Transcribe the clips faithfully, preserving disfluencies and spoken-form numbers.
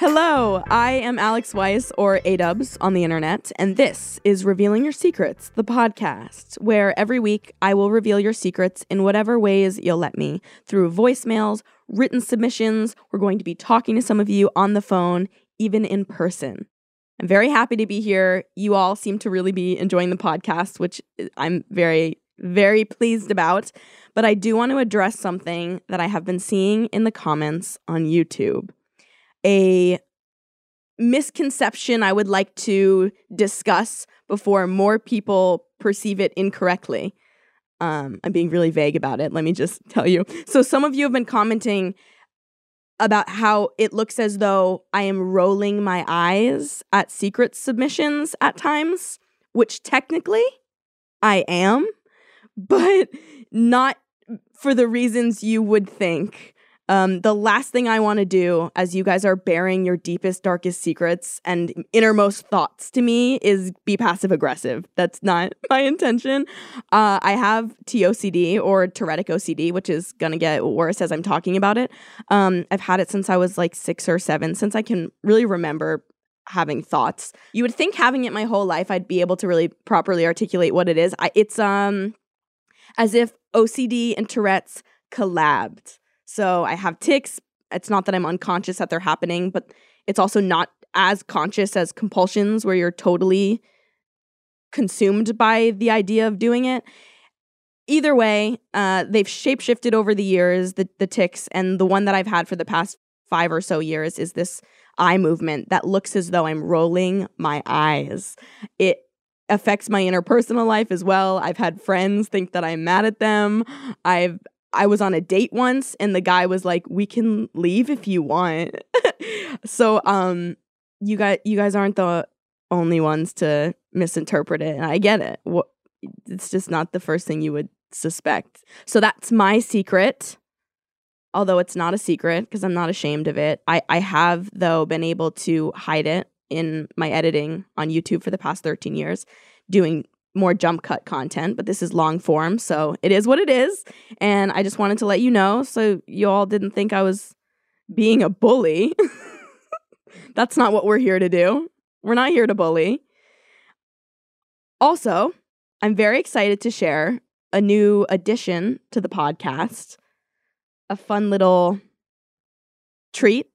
Hello, I am Alex Weiss, or ayydubs on the internet, and this is Revealing Your Secrets, the podcast, where every week I will reveal your secrets in whatever ways you'll let me, through voicemails, written submissions. We're going to be talking to some of you on the phone, even in person. I'm very happy to be here. You all seem to really be enjoying the podcast, which I'm very, very pleased about, but I do want to address something that I have been seeing in the comments on YouTube. A misconception I would like to discuss before more people perceive it incorrectly. Um, I'm being really vague about it, let me just tell you. So some of you have been commenting about how it looks as though I am rolling my eyes at secret submissions at times, which technically I am, but not for the reasons you would think. Um, the last thing I want to do as you guys are bearing your deepest, darkest secrets and innermost thoughts to me is be passive aggressive. That's not my intention. Uh, I have T O C D or Tourette's O C D, which is going to get worse as I'm talking about it. Um, I've had it since I was like six or seven, since I can really remember having thoughts. You would think having it my whole life, I'd be able to really properly articulate what it is. I, it's um, as if O C D and Tourette's collabed. So I have tics. It's not that I'm unconscious that they're happening, but it's also not as conscious as compulsions where you're totally consumed by the idea of doing it. Either way, uh, they've shapeshifted over the years, the, the tics, and the one that I've had for the past five or so years is this eye movement that looks as though I'm rolling my eyes. It affects my interpersonal life as well. I've had friends think that I'm mad at them. I've I was on a date once and the guy was like, "We can leave if you want." So um, you guys, you guys aren't the only ones to misinterpret it. And I get it. What, it's just not the first thing you would suspect. So that's my secret. Although it's not a secret because I'm not ashamed of it. I, I have, though, been able to hide it in my editing on YouTube for the past thirteen years, doing more jump cut content, but this is long form, so it is what it is, and I just wanted to let you know so you all didn't think I was being a bully. That's not what we're here to do. We're not here to bully. Also, I'm very excited to share a new addition to the podcast, a fun little treat,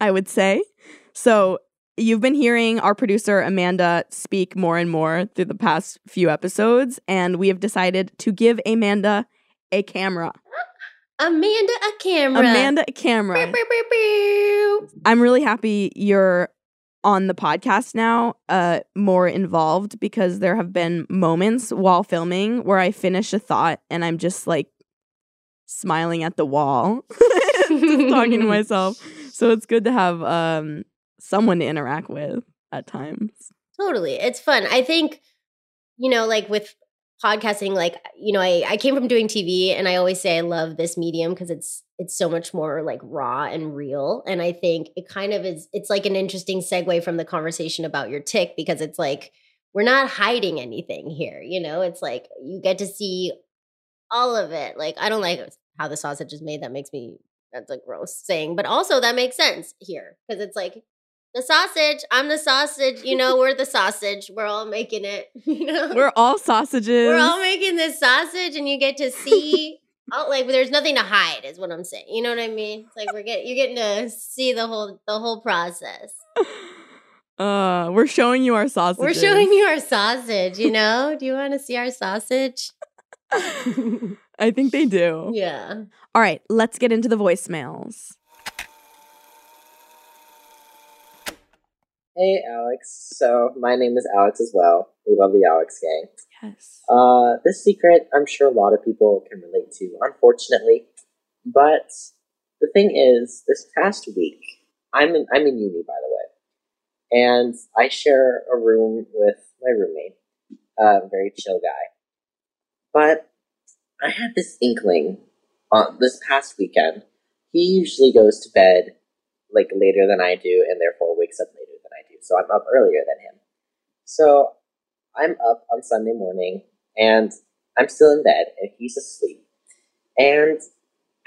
I would say. So you've been hearing our producer, Amanda, speak more and more through the past few episodes, and we have decided to give Amanda a camera. Amanda a camera. Amanda a camera. Boop, boop, boop, boop. I'm really happy you're on the podcast now, uh, more involved, because there have been moments while filming where I finish a thought and I'm just like smiling at the wall, just talking to myself. So it's good to have um, someone to interact with at times. Totally. It's fun. I think, you know, like with podcasting, like, you know, I, I came from doing T V, and I always say I love this medium because it's it's so much more like raw and real. And I think it kind of is, it's like an interesting segue from the conversation about your tick, because it's like, we're not hiding anything here. You know, it's like you get to see all of it. Like, I don't like how the sausage is made. That makes me, that's like gross saying, but also that makes sense here because it's like, the sausage. I'm the sausage. You know, we're the sausage. We're all making it. You know, we're all sausages. We're all making this sausage, and you get to see. all, like, there's nothing to hide, is what I'm saying. You know what I mean? It's like we're getting you're getting to see the whole the whole process. Uh, we're showing you our sausage. We're showing you our sausage. You know? Do you want to see our sausage? I think they do. Yeah. All right. Let's get into the voicemails. Hey, Alex. So, my name is Alex as well. We love the Alex gang. Yes. Uh, this secret, I'm sure a lot of people can relate to, unfortunately. But the thing is, this past week, I'm in, I'm in uni, by the way. And I share a room with my roommate, a very chill guy. But I had this inkling on this past weekend. He usually goes to bed, like, later than I do, and therefore wakes up later. So I'm up earlier than him. So I'm up on Sunday morning, and I'm still in bed, and he's asleep. And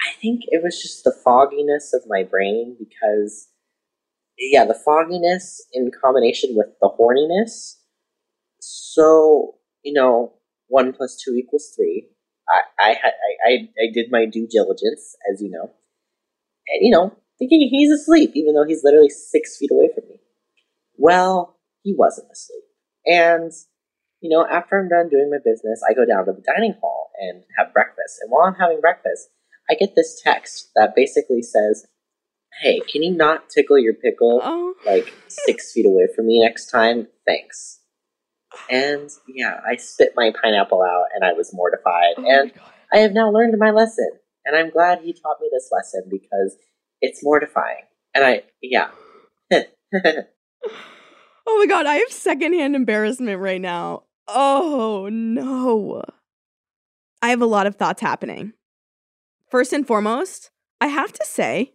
I think it was just the fogginess of my brain because, yeah, the fogginess in combination with the horniness. So, you know, one plus two equals three. I I I, I, I did my due diligence, as you know. And, you know, thinking he's asleep, even though he's literally six feet away from me. Well, he wasn't asleep. And, you know, after I'm done doing my business, I go down to the dining hall and have breakfast. And while I'm having breakfast, I get this text that basically says, hey, can you not tickle your pickle, oh. like, six feet away from me next time? Thanks. And, yeah, I spit my pineapple out, and I was mortified. Oh and I have now learned my lesson. And I'm glad he taught me this lesson because it's mortifying. And I, yeah. Oh my god, I have secondhand embarrassment right now. Oh no. I have a lot of thoughts happening. First and foremost, I have to say,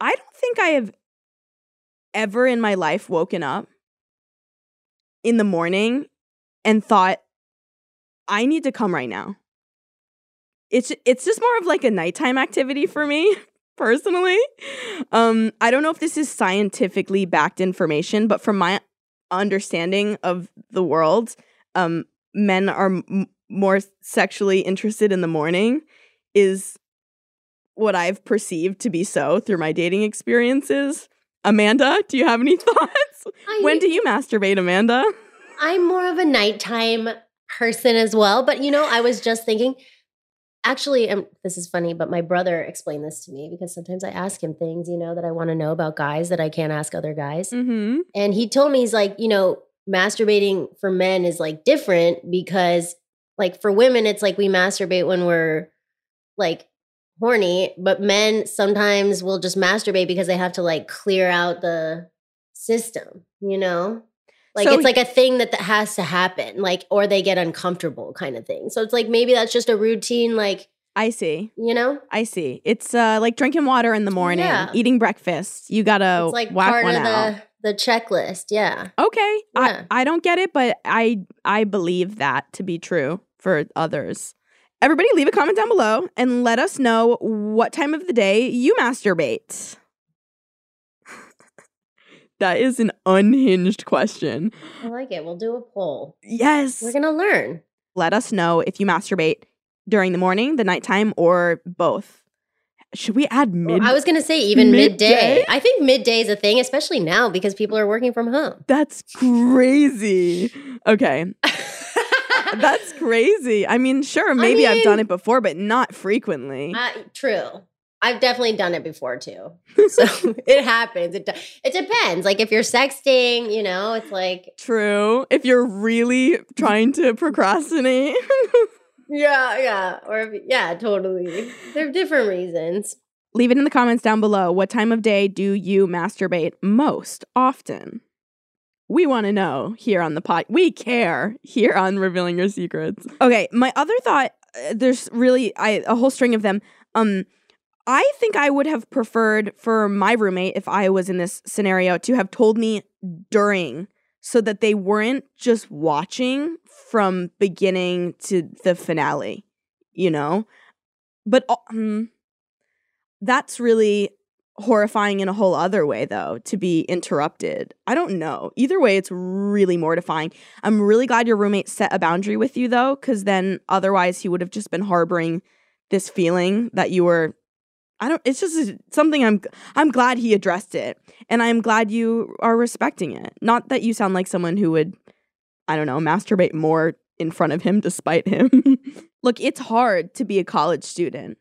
I don't think I have ever in my life woken up in the morning and thought, I need to come right now. It's it's just more of like a nighttime activity for me. Personally, um, I don't know if this is scientifically backed information, but from my understanding of the world, um, men are m- more sexually interested in the morning is what I've perceived to be so through my dating experiences. Amanda, do you have any thoughts? I, when do you masturbate, Amanda? I'm more of a nighttime person as well, but you know, I was just thinking... Actually, um, this is funny, but my brother explained this to me because sometimes I ask him things, you know, that I want to know about guys that I can't ask other guys. Mm-hmm. And he told me, he's like, you know, masturbating for men is like different because like for women, it's like we masturbate when we're like horny, but men sometimes will just masturbate because they have to like clear out the system, you know? Like, so, it's like a thing that, that has to happen, like, or they get uncomfortable kind of thing. So it's like, maybe that's just a routine, like. I see. You know? I see. It's uh, like drinking water in the morning, yeah. Eating breakfast. You got to like whack one out. It's like part of the, the checklist, yeah. Okay. Yeah. I, I don't get it, but I I believe that to be true for others. Everybody leave a comment down below and let us know what time of the day you masturbate. That is an unhinged question. I like it. We'll do a poll. Yes. We're going to learn. Let us know if you masturbate during the morning, the nighttime, or both. Should we add mid? Well, I was going to say even midday? midday. I think midday is a thing, especially now because people are working from home. That's crazy. Okay. That's crazy. I mean, sure, maybe I mean, I've done it before, but not frequently. Uh, true. I've definitely done it before, too. So it happens. It, it depends. Like, if you're sexting, you know, it's like... True. If you're really trying to procrastinate. yeah, yeah. Or if, yeah, totally. There are different reasons. Leave it in the comments down below. What time of day do you masturbate most often? We want to know here on the pod. We care here on Revealing Your Secrets. Okay, my other thought, uh, there's really I, a whole string of them. Um... I think I would have preferred for my roommate, if I was in this scenario, to have told me during so that they weren't just watching from beginning to the finale, you know? But um, that's really horrifying in a whole other way, though, to be interrupted. I don't know. Either way, it's really mortifying. I'm really glad your roommate set a boundary with you, though, because then otherwise he would have just been harboring this feeling that you were... I don't, it's just something I'm, I'm glad he addressed it and I'm glad you are respecting it. Not that you sound like someone who would, I don't know, masturbate more in front of him despite him. Look, it's hard to be a college student.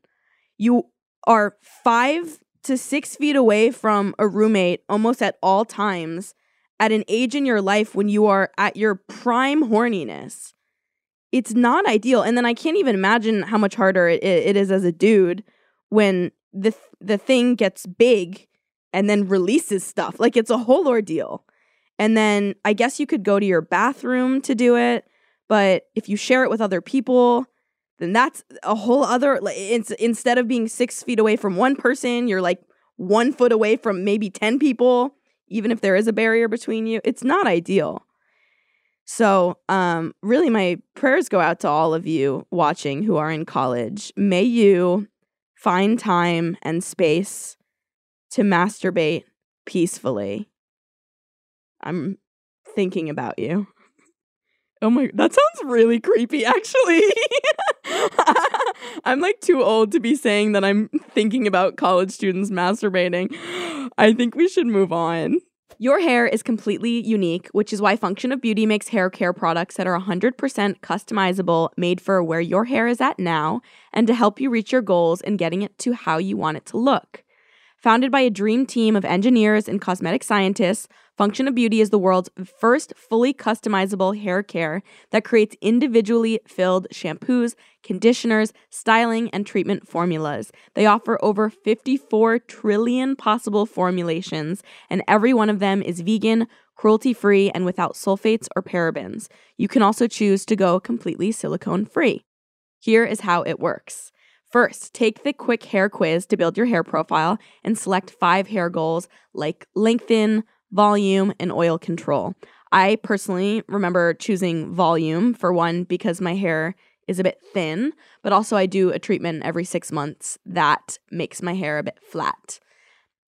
You are five to six feet away from a roommate almost at all times at an age in your life when you are at your prime horniness, it's not ideal. And then I can't even imagine how much harder it, it is as a dude when the th- the thing gets big and then releases stuff. Like, it's a whole ordeal. And then I guess you could go to your bathroom to do it, but if you share it with other people, then that's a whole other, like, it's, instead of being six feet away from one person, you're like one foot away from maybe ten people, even if there is a barrier between you. It's not ideal. So um, really my prayers go out to all of you watching who are in college. May you find time and space to masturbate peacefully. I'm thinking about you. Oh my, that sounds really creepy, actually. I'm like too old to be saying that I'm thinking about college students masturbating. I think we should move on. Your hair is completely unique, which is why Function of Beauty makes hair care products that are one hundred percent customizable, made for where your hair is at now, and to help you reach your goals in getting it to how you want it to look. Founded by a dream team of engineers and cosmetic scientists, Function of Beauty is the world's first fully customizable hair care that creates individually filled shampoos, conditioners, styling, and treatment formulas. They offer over fifty-four trillion possible formulations, and every one of them is vegan, cruelty-free, and without sulfates or parabens. You can also choose to go completely silicone-free. Here is how it works. First, take the quick hair quiz to build your hair profile and select five hair goals like lengthen, volume, and oil control. I personally remember choosing volume for one because my hair is a bit thin, but also I do a treatment every six months that makes my hair a bit flat.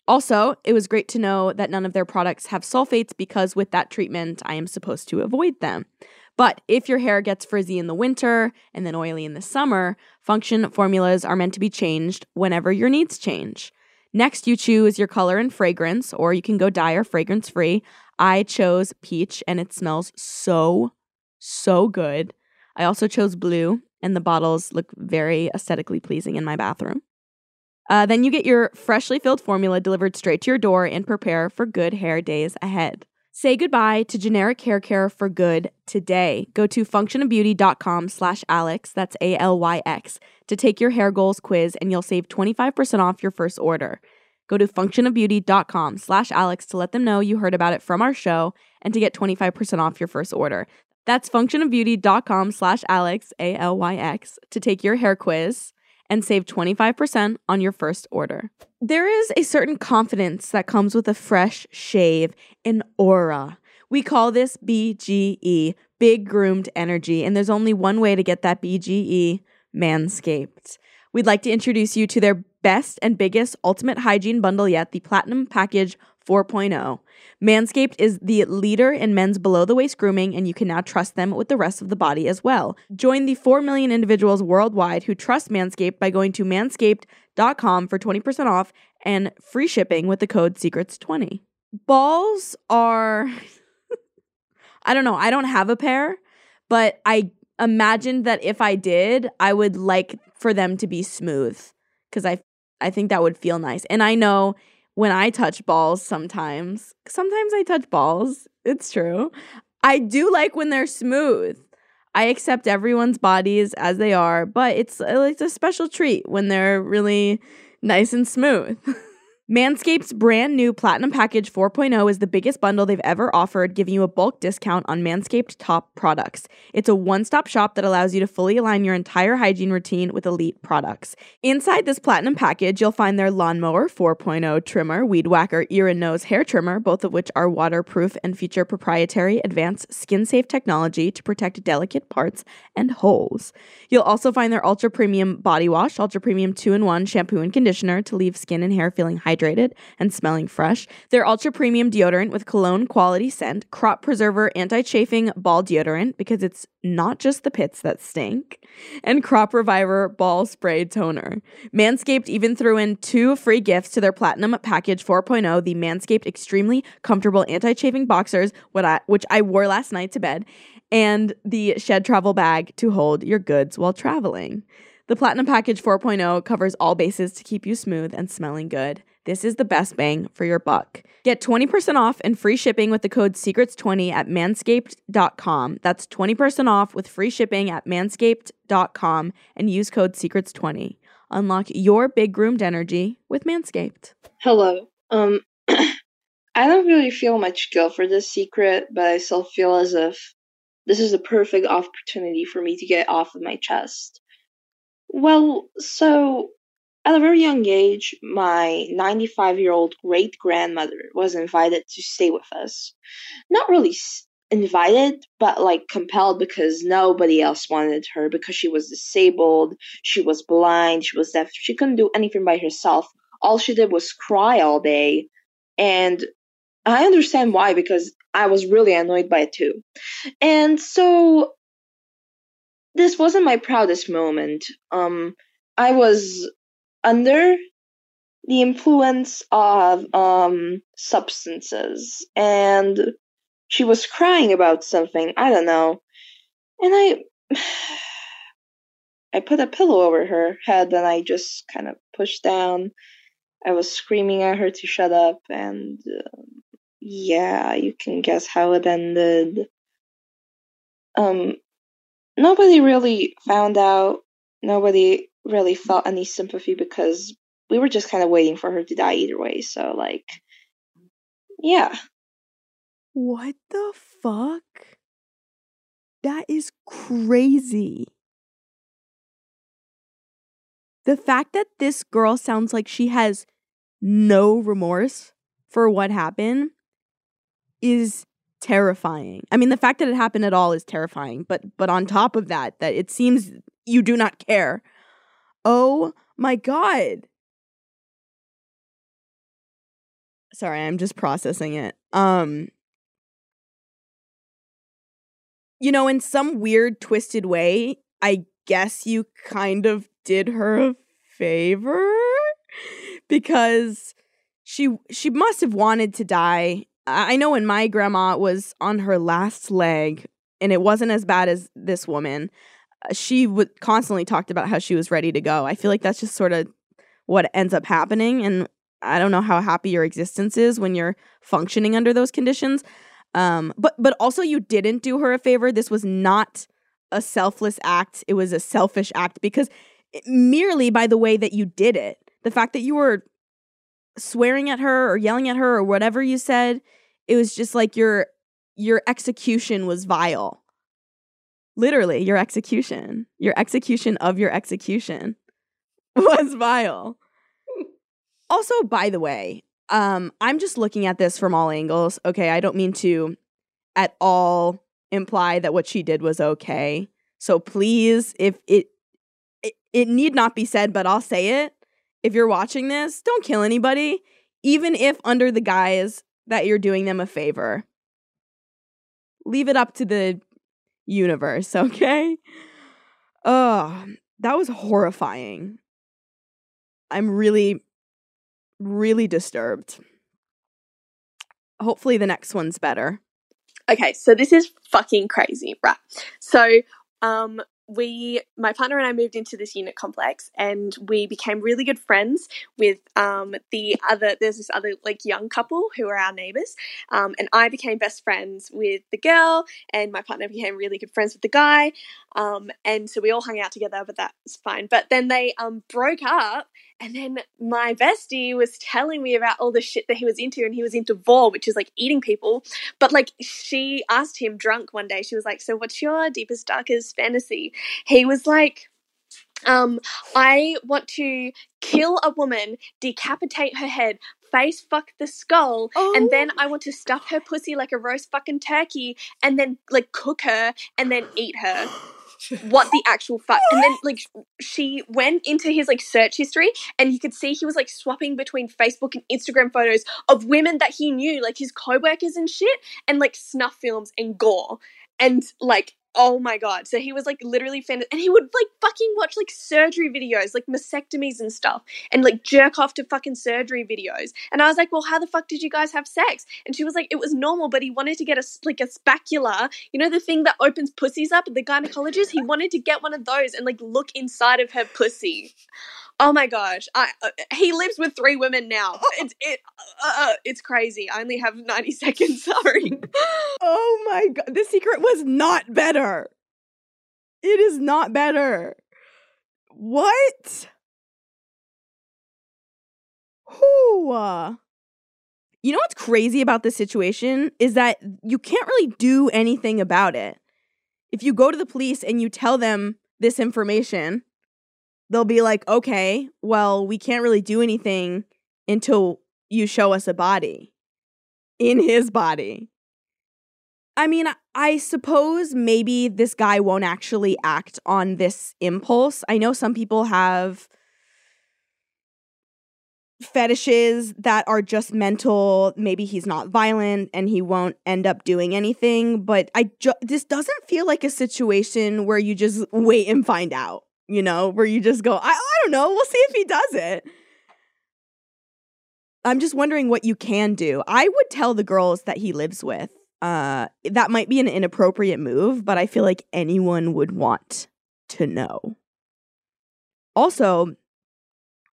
Also, it was great to know that none of their products have sulfates because with that treatment, I am supposed to avoid them. But if your hair gets frizzy in the winter and then oily in the summer, Function formulas are meant to be changed whenever your needs change. Next, you choose your color and fragrance, or you can go dye or fragrance-free. I chose peach, and it smells so, so good. I also chose blue, and the bottles look very aesthetically pleasing in my bathroom. Uh, then you get your freshly filled formula delivered straight to your door and prepare for good hair days ahead. Say goodbye to generic hair care for good today. Go to functionofbeauty.com slash Alyx, that's A L Y X, to take your hair goals quiz, and you'll save twenty-five percent off your first order. Go to functionofbeauty.com slash Alyx to let them know you heard about it from our show and to get twenty-five percent off your first order. That's functionofbeauty.com slash Alyx, A L Y X, to take your hair quiz and save twenty-five percent on your first order. There is a certain confidence that comes with a fresh shave, an aura. We call this B G E, Big Groomed Energy, and there's only one way to get that B G E, Manscaped. We'd like to introduce you to their best and biggest ultimate hygiene bundle yet, the Platinum Package four point oh. Manscaped is the leader in men's below-the-waist grooming, and you can now trust them with the rest of the body as well. Join the four million individuals worldwide who trust Manscaped by going to manscaped dot com for twenty percent off and free shipping with the code secrets twenty. Balls are... I don't know. I don't have a pair, but I imagined that if I did, I would like for them to be smooth because I, I think that would feel nice. And I know... When I touch balls sometimes, sometimes I touch balls, it's true. I do like when they're smooth. I accept everyone's bodies as they are, but it's, it's a special treat when they're really nice and smooth. Manscaped's brand new Platinum Package four point oh is the biggest bundle they've ever offered, giving you a bulk discount on Manscaped top products. It's a one-stop shop that allows you to fully align your entire hygiene routine with elite products. Inside this Platinum Package, you'll find their Lawnmower four point oh trimmer, Weed Whacker ear and nose hair trimmer, both of which are waterproof and feature proprietary advanced skin-safe technology to protect delicate parts and holes. You'll also find their Ultra Premium Body Wash, Ultra Premium two in one shampoo and conditioner to leave skin and hair feeling hydrated. hydrated and smelling fresh, their ultra premium deodorant with cologne quality scent, crop preserver anti-chafing ball deodorant because it's not just the pits that stink, and crop reviver ball spray toner. Manscaped even threw in two free gifts to their Platinum Package four point oh, the Manscaped extremely comfortable anti-chafing boxers, what I, which I wore last night to bed, and the Shed Travel Bag to hold your goods while traveling. The Platinum Package four point oh covers all bases to keep you smooth and smelling good. This is the best bang for your buck. Get twenty percent off and free shipping with the code secrets twenty at manscaped dot com. That's twenty percent off with free shipping at manscaped dot com and use code secrets twenty. Unlock your big groomed energy with Manscaped. Hello. Um, I don't really feel much guilt for this secret, but I still feel as if this is the perfect opportunity for me to get off of my chest. Well, so... at a very young age, my ninety-five-year-old great-grandmother was invited to stay with us. Not really invited, but like compelled, because nobody else wanted her because she was disabled, she was blind, she was deaf, she couldn't do anything by herself. All she did was cry all day. And I understand why, because I was really annoyed by it too. And so this wasn't my proudest moment. Um, I was... under the influence of um, substances, and she was crying about something, I don't know, and I I put a pillow over her head and I just kind of pushed down. I was screaming at her to shut up, and um, yeah, you can guess how it ended. Um, nobody really found out, nobody really felt any sympathy, because we were just kind of waiting for her to die either way. So, like, yeah. What the fuck? That is crazy. The fact that this girl sounds like she has no remorse for what happened is terrifying. I mean, the fact that it happened at all is terrifying, but but on top of that, that it seems you do not care. Oh my God. Sorry, I'm just processing it. Um, you know, in some weird, twisted way, I guess you kind of did her a favor, because she she must have wanted to die. I know when my grandma was on her last leg, and it wasn't as bad as this woman, she would constantly talked about how she was ready to go. I feel like that's just sort of what ends up happening, and I don't know how happy your existence is when you're functioning under those conditions. Um, but but also, you didn't do her a favor. This was not a selfless act. It was a selfish act, because it, merely by the way that you did it, the fact that you were swearing at her or yelling at her or whatever you said, it was just like your your execution was vile. Literally, your execution, your execution of your execution was vile. Also, by the way, um, I'm just looking at this from all angles. Okay, I don't mean to at all imply that what she did was okay. So please, if it, it, it need not be said, but I'll say it. If you're watching this, don't kill anybody, even if under the guise that you're doing them a favor. Leave it up to the universe, okay? Oh, that was horrifying. I'm really, really disturbed. Hopefully the next one's better. Okay, so this is fucking crazy, right? So, um, we, my partner and I moved into this unit complex, and we became really good friends with um, the other, there's this other like young couple who are our neighbours, um, and I became best friends with the girl, and my partner became really good friends with the guy, um, and so we all hung out together, but that's fine. But then they um, broke up, and then my bestie was telling me about all the shit that he was into, and he was into vor, which is like eating people, but like she asked him drunk one day, she was like, so what's your deepest, darkest fantasy? He was like, um, I want to kill a woman, decapitate her head, face fuck the skull, oh, and then I want to stuff her pussy like a roast fucking turkey, and then like cook her and then eat her. What the actual fuck? And then like she went into his like search history, and you could see he was like swapping between Facebook and Instagram photos of women that he knew, like his co-workers and shit, and like snuff films and gore, and like Oh my God. So he was like literally fan- and he would like fucking watch like surgery videos, like mastectomies and stuff, and like jerk off to fucking surgery videos. And I was like, well, how the fuck did you guys have sex? And she was like, it was normal, but he wanted to get a, like a spatula, you know, the thing that opens pussies up at the gynecologist. He wanted to get one of those and like look inside of her pussy. Oh my gosh. I, uh, he lives with three women now. It's, it, uh, it's crazy. I only have ninety seconds. Sorry. Oh my God. The secret was not better. It is not better. What? Who? You know what's crazy about this situation is that you can't really do anything about it. If you go to the police and you tell them this information, they'll be like, okay, well, we can't really do anything until you show us a body. In his body. I mean, I suppose maybe this guy won't actually act on this impulse. I know some people have fetishes that are just mental. Maybe he's not violent and he won't end up doing anything. But I ju- this doesn't feel like a situation where you just wait and find out. You know, where you just go, I, I don't know, we'll see if he does it. I'm just wondering what you can do. I would tell the girls that he lives with. Uh, that might be an inappropriate move, but I feel like anyone would want to know. Also,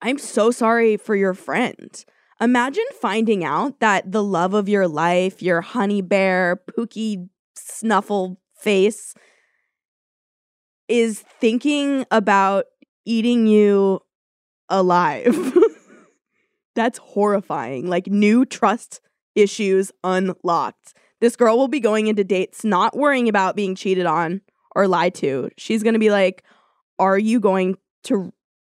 I'm so sorry for your friend. Imagine finding out that the love of your life, your honey bear, pooky snuffle face, is thinking about eating you alive. That's horrifying. Like, new trust issues unlocked. This girl will be going into dates not worrying about being cheated on or lied to. She's going to be like, are you going to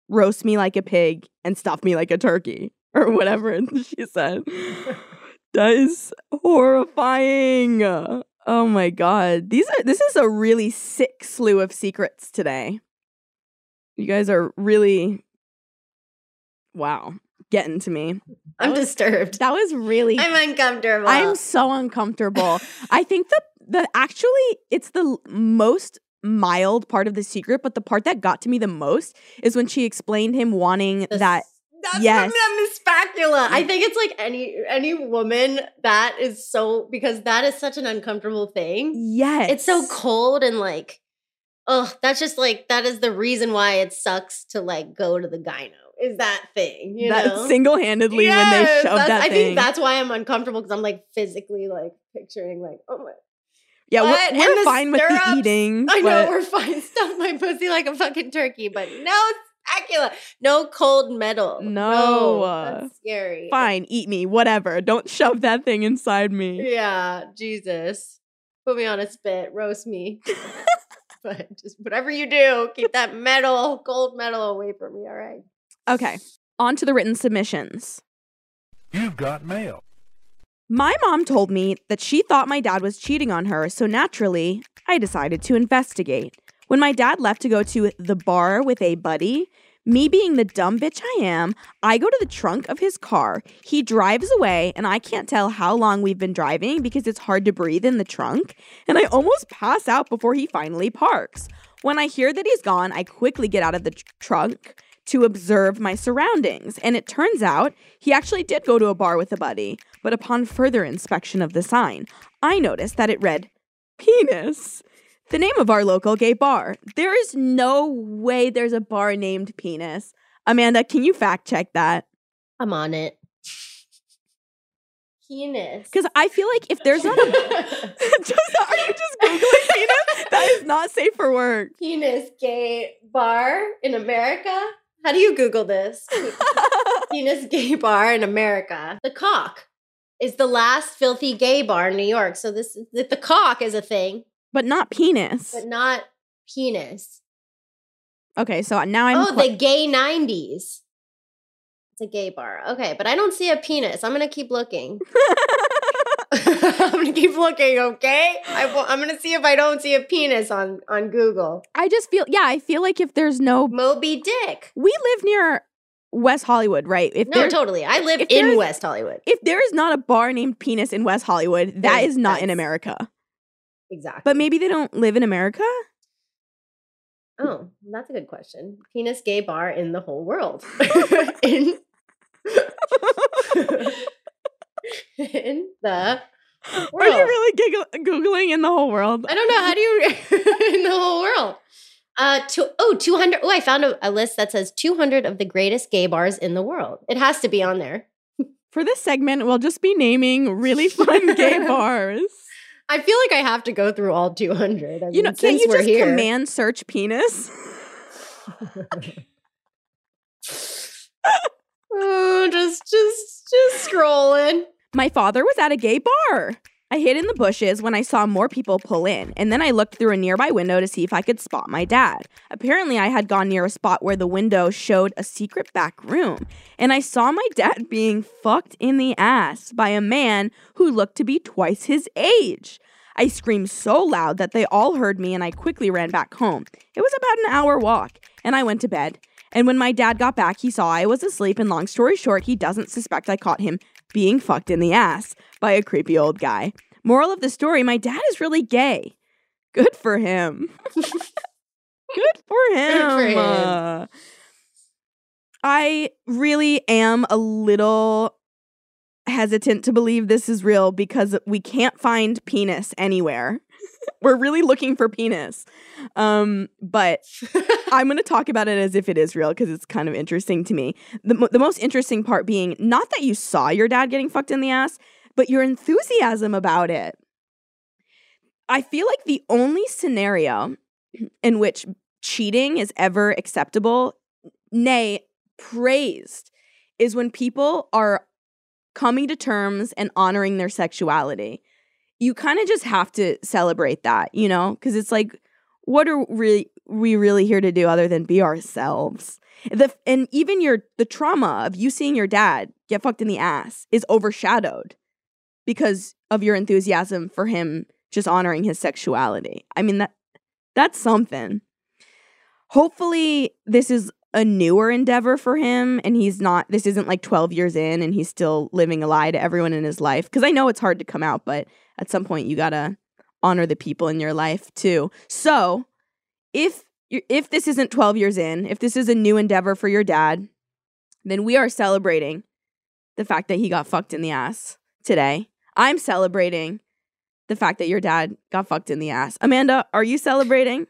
roast me like a pig and stuff me like a turkey? Or whatever she said. That is horrifying. Oh my God. These are this is a really sick slew of secrets today. You guys are really, wow, getting to me. That I'm was, disturbed. That was really I'm uncomfortable. I'm so uncomfortable. I think that the actually it's the most mild part of the secret, but the part that got to me the most is when she explained him wanting the that That's yes. from the spatula. I think it's like any any woman that is so, because that is such an uncomfortable thing. Yes. It's so cold and like, oh, that's just like, that is the reason why it sucks to like go to the gyno is that thing, you that know? Single-handedly yes, when they shove that I thing. I think that's why I'm uncomfortable because I'm like physically like picturing like, oh my. Yeah, what? we're, we're fine stirrups. With the eating. I know, but... we're fine. Stuff my pussy like a fucking turkey, but no specula. No cold metal. No. no. That's scary. Fine, eat me, whatever. Don't shove that thing inside me. Yeah, Jesus. Put me on a spit, roast me. But just whatever you do, keep that metal, cold metal away from me, all right? Okay, on to the written submissions. You've got mail. My mom told me that she thought my dad was cheating on her, so naturally, I decided to investigate. When my dad left to go to the bar with a buddy, me being the dumb bitch I am, I go to the trunk of his car. He drives away, and I can't tell how long we've been driving because it's hard to breathe in the trunk, and I almost pass out before he finally parks. When I hear that he's gone, I quickly get out of the tr- trunk to observe my surroundings, and it turns out he actually did go to a bar with a buddy, but upon further inspection of the sign, I noticed that it read, Penis. The name of our local gay bar. There is no way there's a bar named Penis. Amanda, can you fact check that? I'm on it. Penis. Because I feel like if there's not a... just, are you just Googling penis? That is not safe for work. Penis gay bar in America? How do you Google this? Penis gay bar in America. The Cock is the last filthy gay bar in New York. So this the, the Cock is a thing. But not penis. But not penis. Okay, so now I'm... Oh, cl- the gay nineties. It's a gay bar. Okay, but I don't see a penis. I'm going to keep looking. I'm going to keep looking, okay? I w- I'm going to see if I don't see a penis on, on Google. I just feel... Yeah, I feel like if there's no... Moby Dick. We live near... West Hollywood, right? If no, totally. I live in West Hollywood. If there is not a bar named Penis in West Hollywood, that is not in America. Exactly. But maybe they don't live in America? Oh, that's a good question. Penis gay bar in the whole world. in, in the world. Are you really giggle- Googling in the whole world? I don't know. How do you – in the whole world. Uh, to, oh, two hundred. Oh, I found a, a list that says two hundred of the greatest gay bars in the world. It has to be on there. For this segment, we'll just be naming really fun gay bars. I feel like I have to go through all two hundred. I you mean, know, can't you just here. command search penis? oh, just, just, just scrolling. My father was at a gay bar. I hid in the bushes when I saw more people pull in, and then I looked through a nearby window to see if I could spot my dad. Apparently, I had gone near a spot where the window showed a secret back room, and I saw my dad being fucked in the ass by a man who looked to be twice his age. I screamed so loud that they all heard me, and I quickly ran back home. It was about an hour walk, and I went to bed. And when my dad got back, he saw I was asleep, and long story short, he doesn't suspect I caught him being fucked in the ass by a creepy old guy. Moral of the story, my dad is really gay. Good for him. Good for him. Good for him. Uh, I really am a little hesitant to believe this is real because we can't find penis anywhere. We're really looking for penis. Um, but I'm going to talk about it as if it is real because it's kind of interesting to me. The, mo- the most interesting part being not that you saw your dad getting fucked in the ass, but your enthusiasm about it. I feel like the only scenario in which cheating is ever acceptable, nay, praised, is when people are coming to terms and honoring their sexuality. You kind of just have to celebrate that, you know? Because it's like, what are we, we really here to do other than be ourselves? The, and even your the trauma of you seeing your dad get fucked in the ass is overshadowed because of your enthusiasm for him just honoring his sexuality. I mean, that that's something. Hopefully this is a newer endeavor for him and he's not, this isn't like twelve years in and he's still living a lie to everyone in his life. Because I know it's hard to come out, but at some point, you gotta honor the people in your life too. So, if you're, if this isn't twelve years in, if this is a new endeavor for your dad, then we are celebrating the fact that he got fucked in the ass today. I'm celebrating the fact that your dad got fucked in the ass. Amanda, are you celebrating?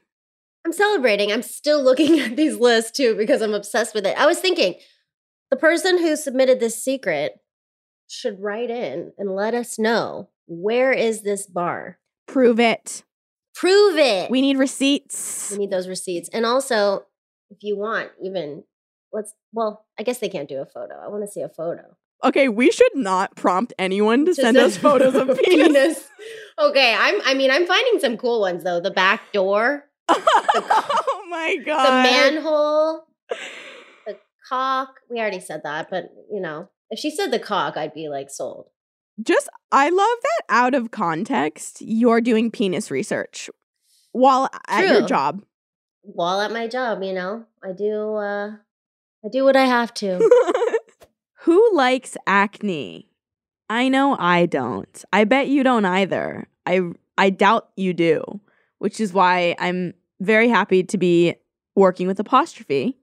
I'm celebrating. I'm still looking at these lists too because I'm obsessed with it. I was thinking, the person who submitted this secret should write in and let us know. Where is this bar? Prove it. Prove it. We need receipts. We need those receipts. And also, if you want, even let's, well, I guess they can't do a photo. I want to see a photo. Okay, we should not prompt anyone to Just send us photos of penis. penis. Okay, I'm, I mean, I'm finding some cool ones though. The back door. the, oh my God. The manhole. The cock. We already said that, but you know, if she said the cock, I'd be like sold. Just, I love that out of context, you're doing penis research while True. at your job. While at my job, you know. I do uh, I do what I have to. Who likes acne? I know I don't. I bet you don't either. I, I doubt you do, which is why I'm very happy to be working with Apostrophe,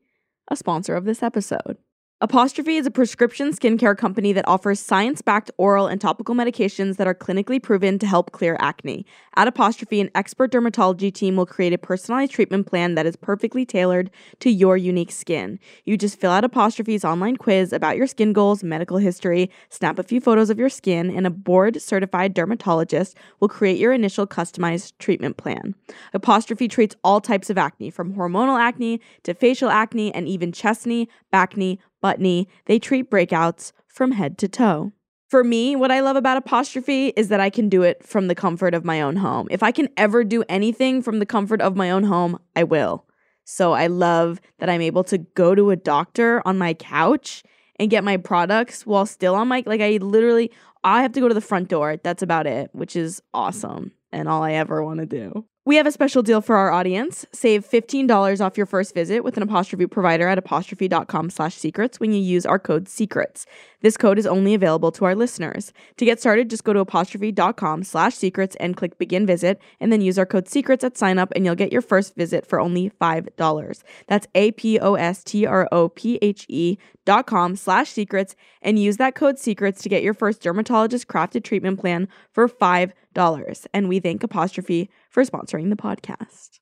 a sponsor of this episode. Apostrophe is a prescription skincare company that offers science-backed oral and topical medications that are clinically proven to help clear acne. At Apostrophe, an expert dermatology team will create a personalized treatment plan that is perfectly tailored to your unique skin. You just fill out Apostrophe's online quiz about your skin goals, medical history, snap a few photos of your skin, and a board-certified dermatologist will create your initial customized treatment plan. Apostrophe treats all types of acne, from hormonal acne to facial acne and even chestney, backne, buttony. They treat breakouts from head to toe. For me, what I love about Apostrophe is that I can do it from the comfort of my own home. If I can ever do anything from the comfort of my own home, I will. So I love that I'm able to go to a doctor on my couch and get my products while still on my, like I literally, I have to go to the front door. That's about it, which is awesome and all I ever want to do. We have a special deal for our audience. Save fifteen dollars off your first visit with an Apostrophe provider at apostrophe.com slash secrets when you use our code secrets. This code is only available to our listeners. To get started, just go to apostrophe.com slash secrets and click begin visit, and then use our code secrets at sign up and you'll get your first visit for only five dollars. That's A-P-O-S-T-R-O-P-H-E dot com slash secrets and use that code secrets to get your first dermatologist crafted treatment plan for five dollars. And we thank Apostrophe for sponsoring the podcast.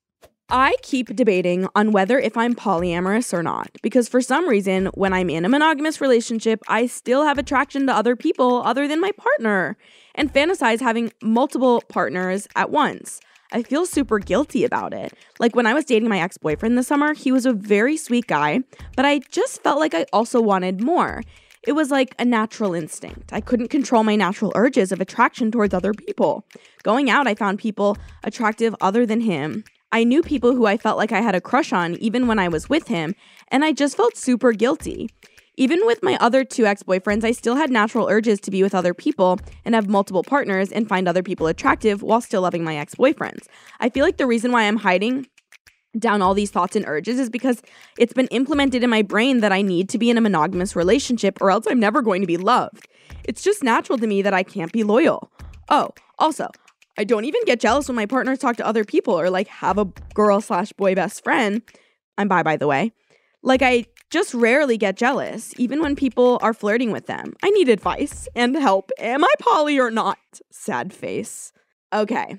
I keep debating on whether if I'm polyamorous or not, because for some reason, when I'm in a monogamous relationship, I still have attraction to other people other than my partner and fantasize having multiple partners at once. I feel super guilty about it. Like when I was dating my ex-boyfriend this summer, he was a very sweet guy, but I just felt like I also wanted more. It was like a natural instinct. I couldn't control my natural urges of attraction towards other people. Going out, I found people attractive other than him. I knew people who I felt like I had a crush on even when I was with him, and I just felt super guilty. Even with my other two ex-boyfriends, I still had natural urges to be with other people and have multiple partners and find other people attractive while still loving my ex-boyfriends. I feel like the reason why I'm hiding down all these thoughts and urges is because it's been implemented in my brain that I need to be in a monogamous relationship or else I'm never going to be loved. It's just natural to me that I can't be loyal. Oh, also, I don't even get jealous when my partners talk to other people or like have a girl slash boy best friend. I'm bi, by the way. Like I... Just rarely get jealous, even when people are flirting with them. I need advice and help. Am I poly or not? Sad face. Okay,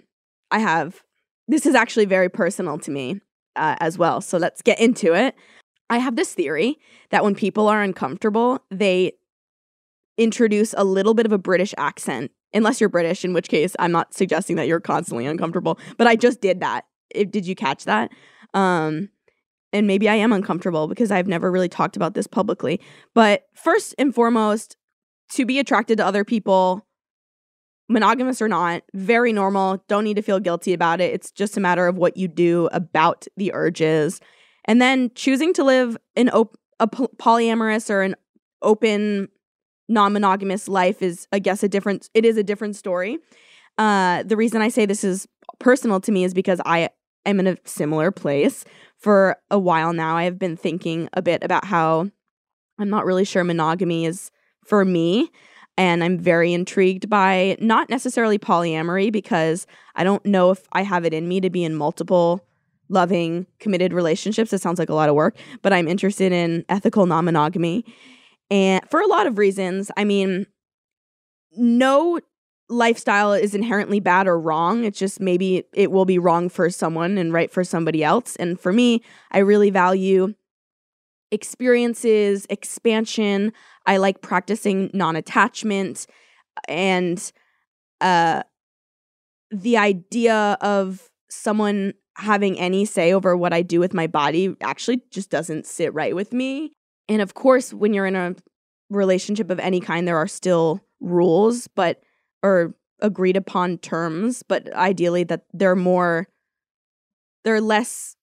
I have. This is actually very personal to me uh, as well, so let's get into it. I have this theory that when people are uncomfortable, they introduce a little bit of a British accent, unless you're British, in which case I'm not suggesting that you're constantly uncomfortable, but I just did that. It, did you catch that? Um... And maybe I am uncomfortable because I've never really talked about this publicly. But first and foremost, to be attracted to other people, monogamous or not, very normal. Don't need to feel guilty about it. It's just a matter of what you do about the urges. And then choosing to live an op- a polyamorous or an open, non-monogamous life is, I guess, a different, it is a different story. Uh, the reason I say this is personal to me is because I am in a similar place. For a while now, I have been thinking a bit about how I'm not really sure monogamy is for me, and I'm very intrigued by not necessarily polyamory because I don't know if I have it in me to be in multiple loving, committed relationships. It sounds like a lot of work, but I'm interested in ethical non-monogamy, and for a lot of reasons. I mean, no lifestyle is inherently bad or wrong. It's just maybe it will be wrong for someone and right for somebody else. And for me, I really value experiences, expansion. I like practicing non-attachment and uh, the idea of someone having any say over what I do with my body actually just doesn't sit right with me. And of course, when you're in a relationship of any kind, there are still rules, but or agreed upon terms, but ideally that they're more, they're less,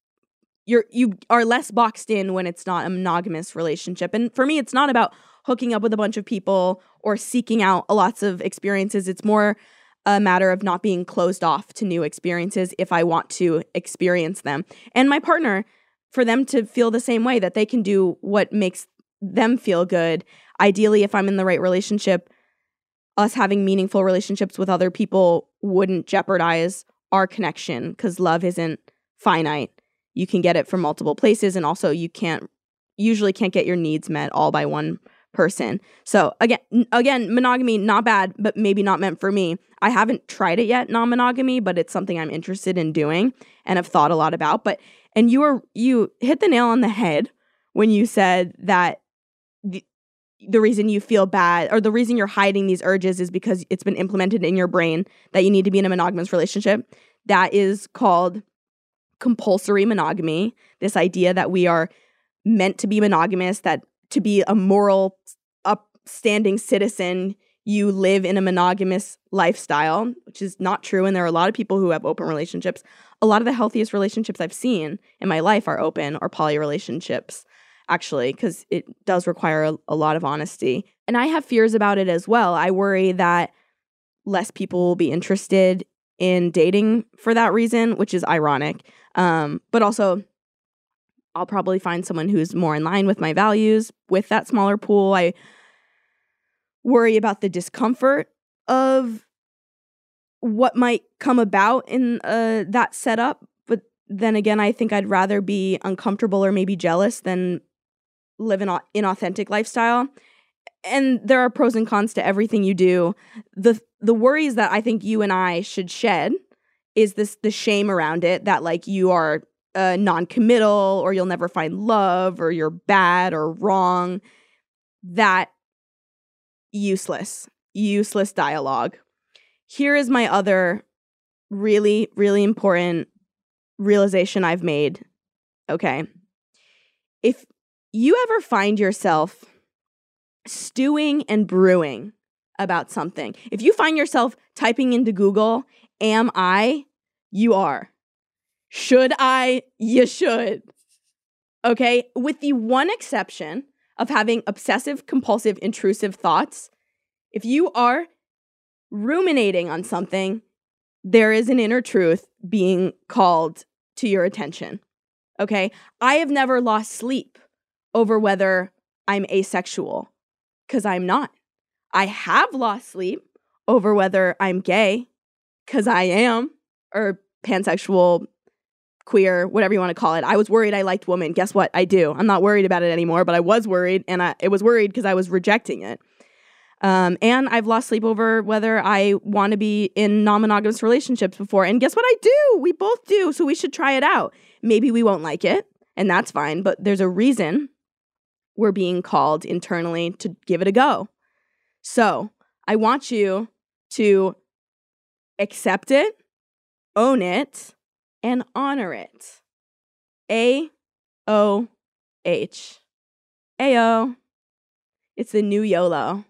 you're, you are less boxed in when it's not a monogamous relationship. And for me, it's not about hooking up with a bunch of people or seeking out lots of experiences. It's more a matter of not being closed off to new experiences if I want to experience them. And my partner, for them to feel the same way, that they can do what makes them feel good. Ideally, if I'm in the right relationship, us having meaningful relationships with other people wouldn't jeopardize our connection because love isn't finite. You can get it from multiple places, and also you can't usually can't get your needs met all by one person. So again, again, monogamy, not bad, but maybe not meant for me. I haven't tried it yet, non-monogamy, but it's something I'm interested in doing and have thought a lot about. But and you were you hit the nail on the head when you said that the, the reason you feel bad or the reason you're hiding these urges is because it's been implemented in your brain that you need to be in a monogamous relationship. That is called compulsory monogamy. This idea that we are meant to be monogamous, that to be a moral, upstanding citizen, you live in a monogamous lifestyle, which is not true. And there are a lot of people who have open relationships. A lot of the healthiest relationships I've seen in my life are open or poly relationships. Actually, because it does require a, a lot of honesty. And I have fears about it as well. I worry that less people will be interested in dating for that reason, which is ironic. Um, but also, I'll probably find someone who's more in line with my values with that smaller pool. I worry about the discomfort of what might come about in uh, that setup. But then again, I think I'd rather be uncomfortable or maybe jealous than live an inauthentic lifestyle. And there are pros and cons to everything you do. The the worries that I think you and I should shed is this the shame around it, that like you are uh, non-committal or you'll never find love or you're bad or wrong. That useless, useless dialogue. Here is my other really, really important realization I've made. Okay. If you ever find yourself stewing and brewing about something, if you find yourself typing into Google, am I? You are. Should I? You should. Okay? With the one exception of having obsessive, compulsive, intrusive thoughts, if you are ruminating on something, there is an inner truth being called to your attention. Okay? I have never lost sleep over whether I'm asexual, because I'm not. I have lost sleep over whether I'm gay, because I am, or pansexual, queer, whatever you want to call it. I was worried I liked women. Guess what? I do. I'm not worried about it anymore, but I was worried, and I, it was worried because I was rejecting it. Um, and I've lost sleep over whether I want to be in non-monogamous relationships before. And guess what? I do. We both do, so we should try it out. Maybe we won't like it, and that's fine, but there's a reason we're being called internally to give it a go. So I want you to accept it, own it, and honor it. A O H. A O. It's the new YOLO.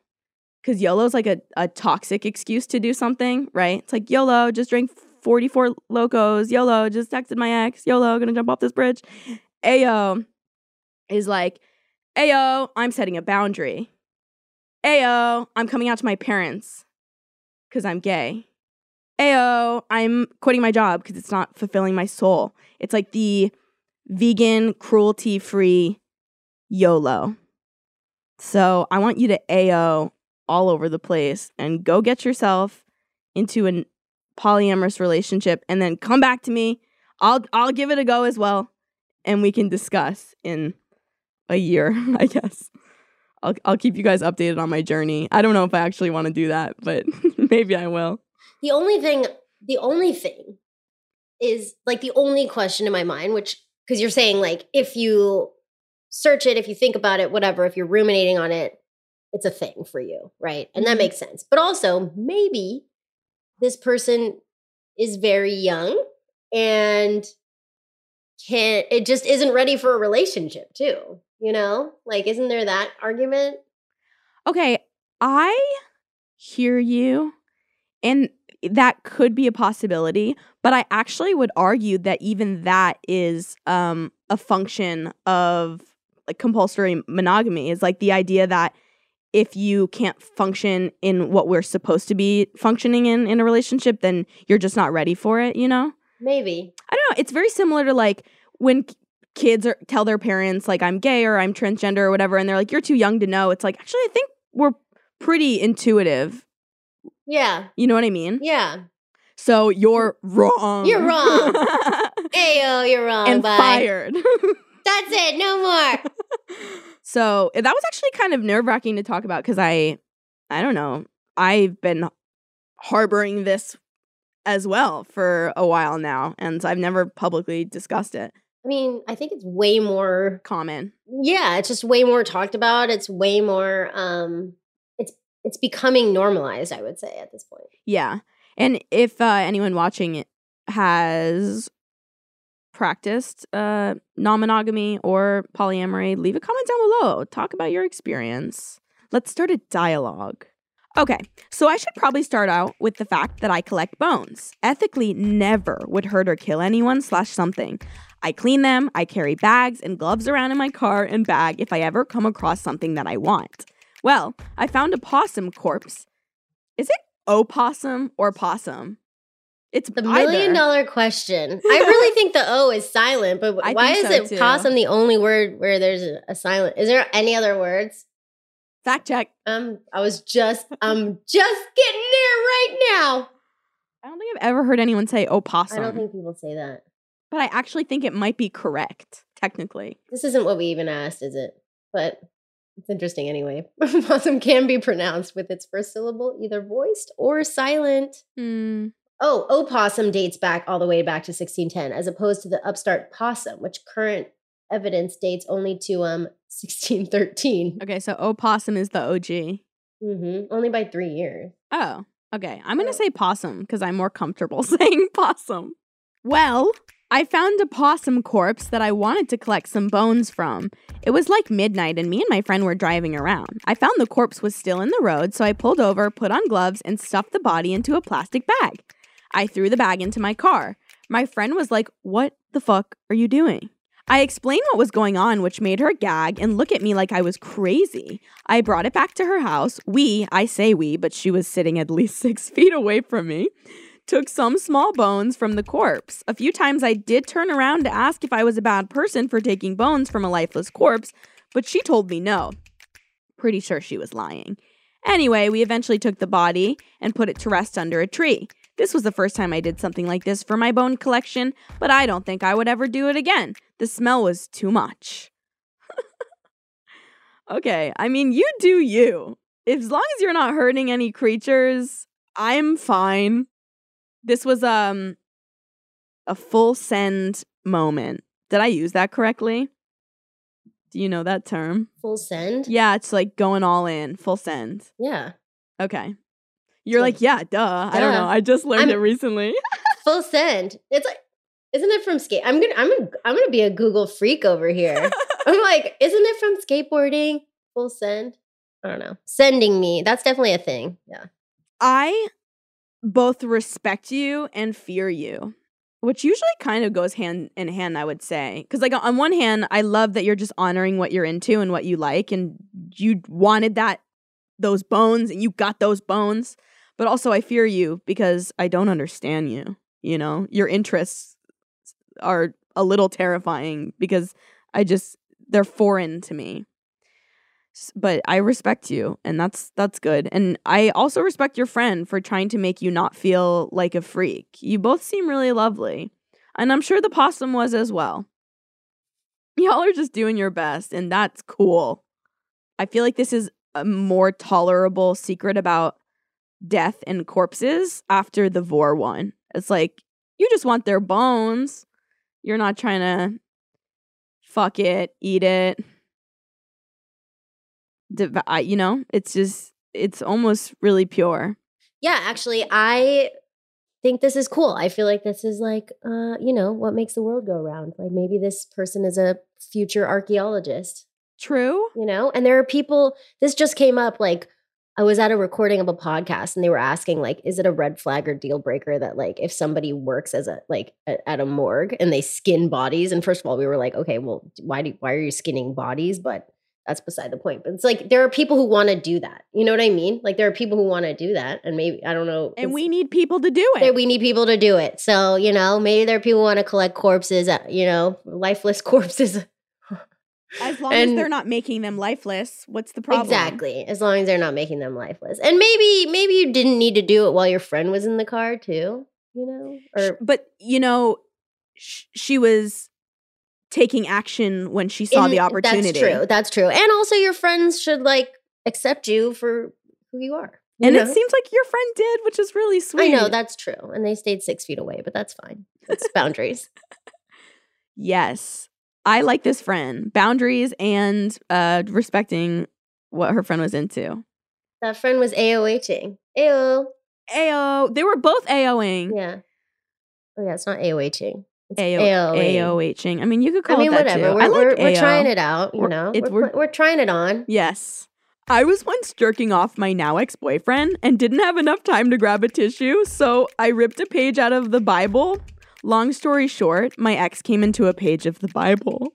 Because YOLO is like a, a toxic excuse to do something, right? It's like, YOLO, just drank forty-four Locos. YOLO, just texted my ex. YOLO, gonna jump off this bridge. A O is like, Ayo, I'm setting a boundary. Ayo, I'm coming out to my parents because I'm gay. Ayo, I'm quitting my job because it's not fulfilling my soul. It's like the vegan, cruelty-free YOLO. So I want you to Ayo all over the place and go get yourself into a polyamorous relationship and then come back to me. I'll I'll give it a go as well, and we can discuss in a year, I guess. I'll I'll keep you guys updated on my journey. I don't know if I actually want to do that, but maybe I will. The only thing, the only thing is like the only question in my mind, which, because you're saying like, if you search it, if you think about it, whatever, if you're ruminating on it, it's a thing for you, right? And that makes sense. But also maybe this person is very young and can it just isn't ready for a relationship too. You know, like, isn't there that argument? Okay, I hear you, and that could be a possibility, but I actually would argue that even that is um, a function of like compulsory monogamy. Is like the idea that if you can't function in what we're supposed to be functioning in in a relationship, then you're just not ready for it, you know? Maybe. I don't know. It's very similar to like when kids are, tell their parents like I'm gay or I'm transgender or whatever, and they're like, you're too young to know. It's like, actually, I think we're pretty intuitive. Yeah. You know what I mean? Yeah. So you're wrong. You're wrong. Ayo, you're wrong. And bye. Fired. That's it. No more. So that was actually kind of nerve-wracking to talk about because I, I don't know, I've been harboring this as well for a while now, and I've never publicly discussed it. I mean, I think it's way more common. Yeah, it's just way more talked about. It's way more, um, it's it's becoming normalized, I would say, at this point. Yeah. And if uh, anyone watching has practiced uh, non-monogamy or polyamory, leave a comment down below. Talk about your experience. Let's start a dialogue. Okay, so I should probably start out with the fact that I collect bones. Ethically, never would hurt or kill anyone slash something. I clean them, I carry bags and gloves around in my car and bag if I ever come across something that I want. Well, I found a possum corpse. Is it opossum or possum? It's the million either. dollar question. I really think the O is silent, but I why is so it too. possum the only word where there's a silent? Is there any other words? Fact check. Um, I was just, I'm just getting there right now. I don't think I've ever heard anyone say opossum. I don't think people say that. But I actually think it might be correct, technically. This isn't what we even asked, is it? But it's interesting anyway. Opossum can be pronounced with its first syllable, either voiced or silent. Hmm. Oh, opossum dates back all the way back to sixteen ten, as opposed to the upstart possum, which current evidence dates only to um sixteen thirteen. Okay, so opossum is the O G. Mm-hmm. Only by three years. Oh, okay. I'm going to say possum because I'm more comfortable saying possum. Well, I found a possum corpse that I wanted to collect some bones from. It was like midnight and me and my friend were driving around. I found the corpse was still in the road, so I pulled over, put on gloves, and stuffed the body into a plastic bag. I threw the bag into my car. My friend was like, "What the fuck are you doing?" I explained what was going on, which made her gag and look at me like I was crazy. I brought it back to her house. We, I say we, but she was sitting at least six feet away from me, took some small bones from the corpse. A few times I did turn around to ask if I was a bad person for taking bones from a lifeless corpse, but she told me no. Pretty sure she was lying. Anyway, we eventually took the body and put it to rest under a tree. This was the first time I did something like this for my bone collection, but I don't think I would ever do it again. The smell was too much. Okay, I mean, you do you. As long as you're not hurting any creatures, I'm fine. This was um a full send moment. Did I use that correctly? Do you know that term? Full send? Yeah, it's like going all in. Full send. Yeah. Okay. You're like, yeah, duh. duh. I don't know. I just learned I'm, it recently. Full send. It's like, isn't it from skate? I'm gonna, I'm gonna, I'm gonna be a Google freak over here. I'm like, isn't it from skateboarding? Full send. I don't know. Sending me. That's definitely a thing. Yeah. I both respect you and fear you, which usually kind of goes hand in hand, I would say. Because like on one hand, I love that you're just honoring what you're into and what you like, and you wanted that those bones, and you got those bones. But also I fear you because I don't understand you, you know? Your interests are a little terrifying because I just, they're foreign to me. But I respect you, and that's that's good. And I also respect your friend for trying to make you not feel like a freak. You both seem really lovely. And I'm sure the possum was as well. Y'all are just doing your best, and that's cool. I feel like this is a more tolerable secret about death and corpses after the Vor one. It's like, you just want their bones. You're not trying to fuck it, eat it. Div- I, you know, it's just, it's almost really pure. Yeah, actually, I think this is cool. I feel like this is like, uh, you know, what makes the world go round. Like maybe this person is a future archaeologist. True. You know, and there are people, this just came up like, I was at a recording of a podcast and they were asking like, is it a red flag or deal breaker that like if somebody works as a like a, at a morgue and they skin bodies? And first of all, we were like, okay, well, why do why are you skinning bodies? But that's beside the point. But it's like there are people who want to do that. You know what I mean? Like there are people who want to do that, and maybe I don't know. And we need people to do it. We need people to do it. So you know, maybe there are people who want to collect corpses. You know, lifeless corpses. As long and, as they're not making them lifeless, what's the problem? Exactly. As long as they're not making them lifeless. And maybe maybe you didn't need to do it while your friend was in the car too, you know? Or But, you know, sh- she was taking action when she saw in, the opportunity. That's true. That's true. And also your friends should, like, accept you for who you are. You and know? It seems like your friend did, which is really sweet. I know, that's true. And they stayed six feet away, but that's fine. It's boundaries. Yes. I like this friend. Boundaries and uh, respecting what her friend was into. That friend was A O H ing. A O. A O. They were both A O ing. Yeah. Oh, yeah. It's not A O H ing. It's A O H ing. A O H ing. I mean, you could call I mean, it that, whatever. Too. We're, I like we're, we're trying it out, you we're, know. We're, we're, we're trying it on. Yes. I was once jerking off my now ex-boyfriend and didn't have enough time to grab a tissue, so I ripped a page out of the Bible. Long story short, my ex came into a page of the Bible.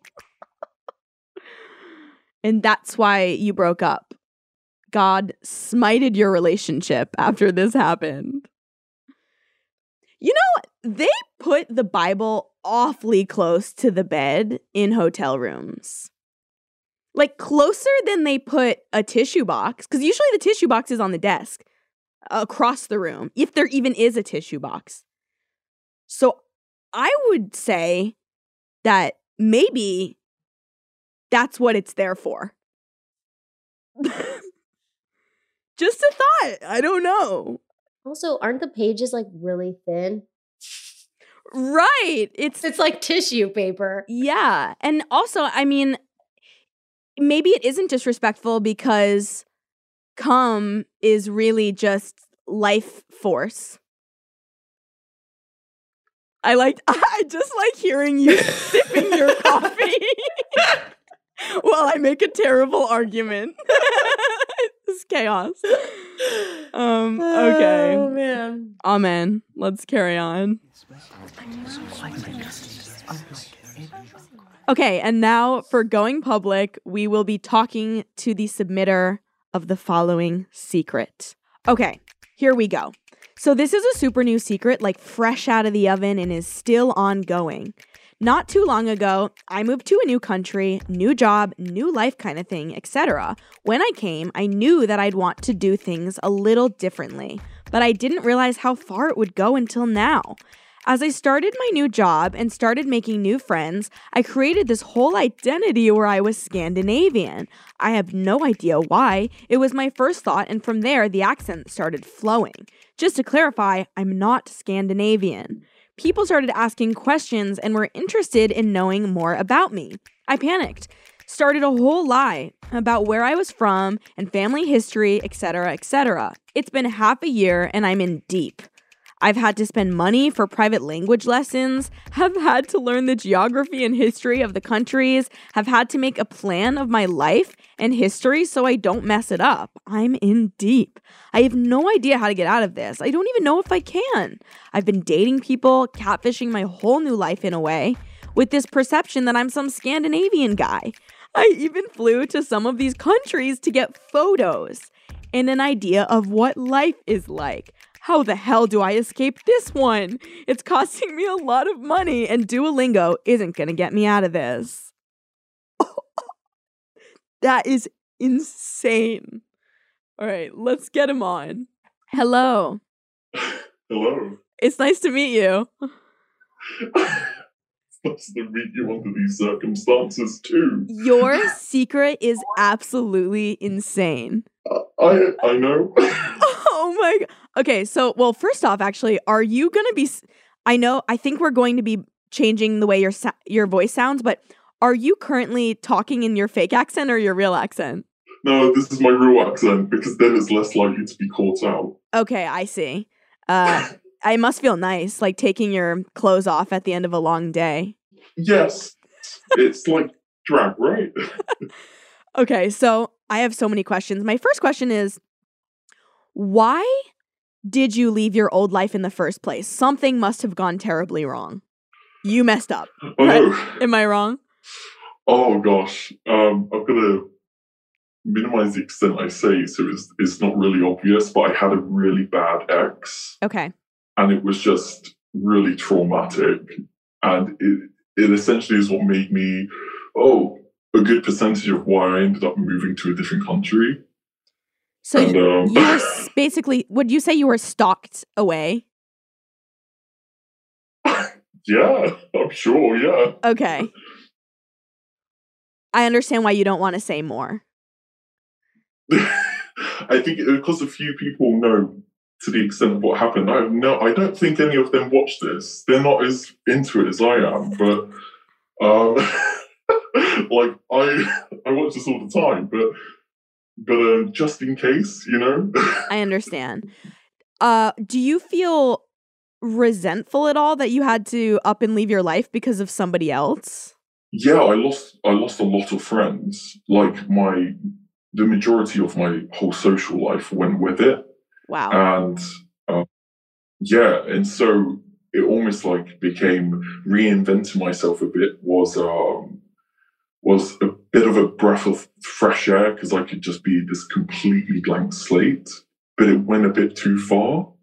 And that's why you broke up. God smited your relationship after this happened. You know, they put the Bible awfully close to the bed in hotel rooms. Like, closer than they put a tissue box, because usually the tissue box is on the desk across the room, if there even is a tissue box. So I would say that maybe that's what it's there for. Just a thought. I don't know. Also, aren't the pages, like, really thin? Right. It's it's like tissue paper. Yeah. And also, I mean, maybe it isn't disrespectful because cum is really just life force. I like. I just like hearing you sipping your coffee while I make a terrible argument. It's chaos. Um, okay. Oh, man. Amen. Let's carry on. Okay, and now for Going Public, we will be talking to the submitter of the following secret. Okay, here we go. So this is a super new secret, like fresh out of the oven, and is still ongoing. Not too long ago, I moved to a new country, new job, new life kind of thing, et cetera. When I came, I knew that I'd want to do things a little differently, but I didn't realize how far it would go until now. As I started my new job and started making new friends, I created this whole identity where I was Scandinavian. I have no idea why. It was my first thought, and from there, the accent started flowing. Just to clarify, I'm not Scandinavian. People started asking questions and were interested in knowing more about me. I panicked, started a whole lie about where I was from and family history, et cetera, et cetera. It's been half a year and I'm in deep. I've had to spend money for private language lessons, have had to learn the geography and history of the countries, have had to make a plan of my life and history so I don't mess it up. I'm in deep. I have no idea how to get out of this. I don't even know if I can. I've been dating people, catfishing my whole new life in a way, with this perception that I'm some Scandinavian guy. I even flew to some of these countries to get photos and an idea of what life is like. How the hell do I escape this one? It's costing me a lot of money, and Duolingo isn't going to get me out of this. That is insane. All right, let's get him on. Hello. Hello. It's nice to meet you. It's nice to meet you under these circumstances, too. Your secret is absolutely insane. Uh, I, I know. Oh, my God. Okay, so, well, first off, actually, are you going to be, I know, I think we're going to be changing the way your your voice sounds, but are you currently talking in your fake accent or your real accent? No, this is my real accent, because then it's less likely to be caught out. Okay, I see. Uh, I must feel nice, like taking your clothes off at the end of a long day. Yes, it's like drag, right? Okay, so I have so many questions. My first question is, why did you leave your old life in the first place? Something must have gone terribly wrong. You messed up. Oh, right? No. Am I wrong? Oh, gosh. Um, I've got to minimize the extent I say, so it's, it's not really obvious, but I had a really bad ex. Okay. And it was just really traumatic. And it, it essentially is what made me, oh, a good percentage of why I ended up moving to a different country. So and, um, you were basically, would you say you were stalked away? Yeah, I'm sure, yeah. Okay. I understand why you don't want to say more. I think because a few people know to the extent of what happened. I no, I don't think any of them watch this. They're not as into it as I am, but um, like I, I watch this all the time, but. But uh, just in case, you know? I understand. Uh, do you feel resentful at all that you had to up and leave your life because of somebody else? Yeah, I lost I lost a lot of friends. Like, my the majority of my whole social life went with it. Wow. And, uh, yeah, and so it almost, like, became reinventing myself a bit was... Um, was a bit of a breath of fresh air because I could just be this completely blank slate, but it went a bit too far.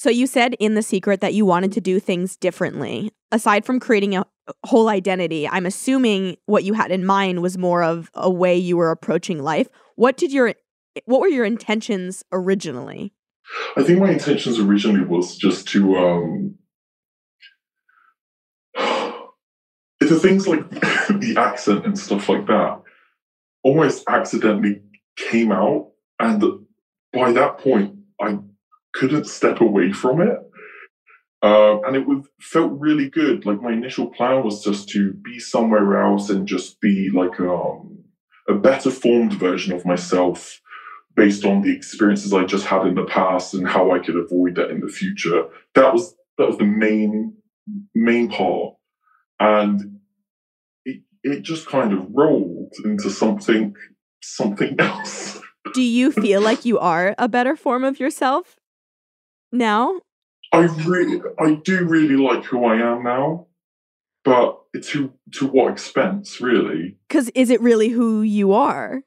So you said in The Secret that you wanted to do things differently. Aside from creating a whole identity, I'm assuming what you had in mind was more of a way you were approaching life. What did your, what were your intentions originally? I think my intentions originally was just to, um, the things like the accent and stuff like that almost accidentally came out. And by that point, I couldn't step away from it. Uh, and it was, felt really good. Like my initial plan was just to be somewhere else and just be like um, a better formed version of myself based on the experiences I just had in the past and how I could avoid that in the future. That was that was the main main part. And it it just kind of rolled into something something else. Do you feel like you are a better form of yourself now? I really, I do really like who I am now, but to to what expense, really? Because is it really who you are?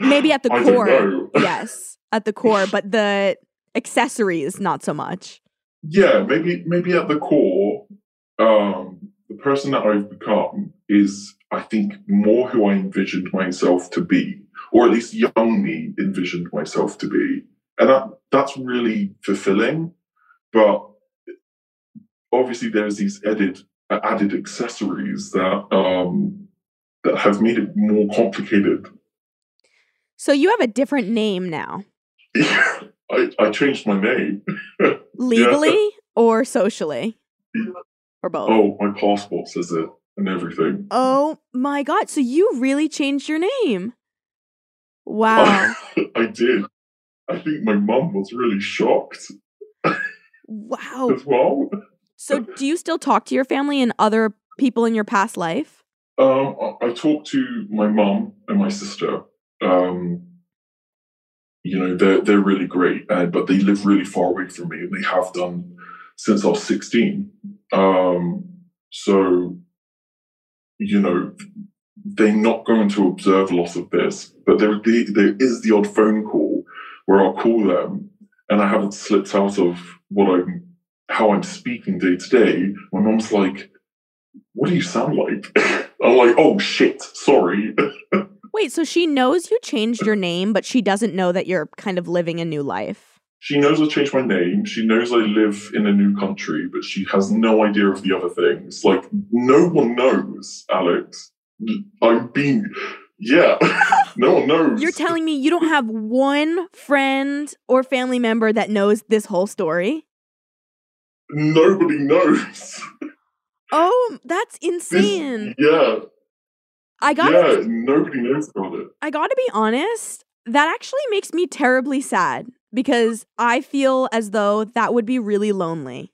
Maybe at the I core, don't know. Yes, at the core, but the accessories not so much. Yeah, maybe maybe at the core, um, the person that I've become is, I think, more who I envisioned myself to be, or at least young me envisioned myself to be, and that that's really fulfilling. But obviously, there's these added added accessories that um, that have made it more complicated. So you have a different name now. Yeah, I, I changed my name. Legally yeah. or socially? Yeah. Or both? Oh, my passport says it and everything. Oh my God. So you really changed your name. Wow. I, I did. I think my mum was really shocked. Wow. As well. So do you still talk to your family and other people in your past life? Um, I, I talk to my mum and my sister. Um, you know, they're, they're really great, uh, but they live really far away from me, and they have done since I was sixteen. Um, so, you know, they're not going to observe a lot of this, but there, there, there is the odd phone call where I'll call them, and I haven't slipped out of what I'm, how I'm speaking day to day. My mom's like, what do you sound like? I'm like, oh shit, sorry. Wait, so she knows you changed your name, but she doesn't know that you're kind of living a new life. She knows I changed my name. She knows I live in a new country, but she has no idea of the other things. Like, no one knows, Alex. I'm being, yeah, no one knows. You're telling me you don't have one friend or family member that knows this whole story? Nobody knows. Oh, that's insane. This, yeah. I gotta, yeah, nobody knows about it. I gotta be honest, that actually makes me terribly sad because I feel as though that would be really lonely.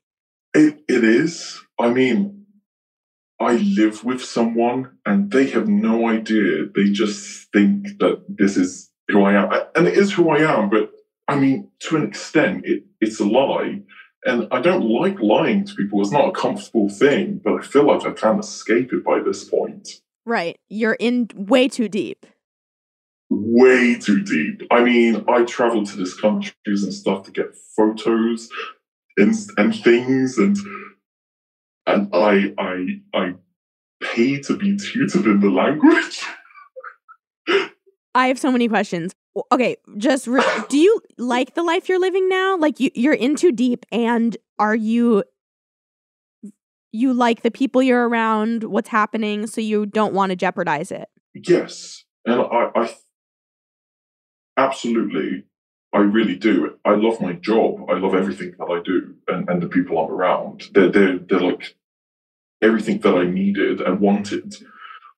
It, it is. I mean, I live with someone and they have no idea. They just think that this is who I am. And it is who I am, but I mean, to an extent, it, it's a lie. And I don't like lying to people. It's not a comfortable thing, but I feel like I can't escape it by this point. Right. You're in way too deep. Way too deep. I mean, I travel to these countries and stuff to get photos and, and things. And and I, I, I pay to be tutored in the language. I have so many questions. Okay, just re- do you like the life you're living now? Like you, you're in too deep. And are you... You like the people you're around, what's happening, so you don't want to jeopardize it. Yes. And I, I absolutely, I really do. I love my job. I love everything that I do and, and the people I'm around. They're, they're, they're like everything that I needed and wanted.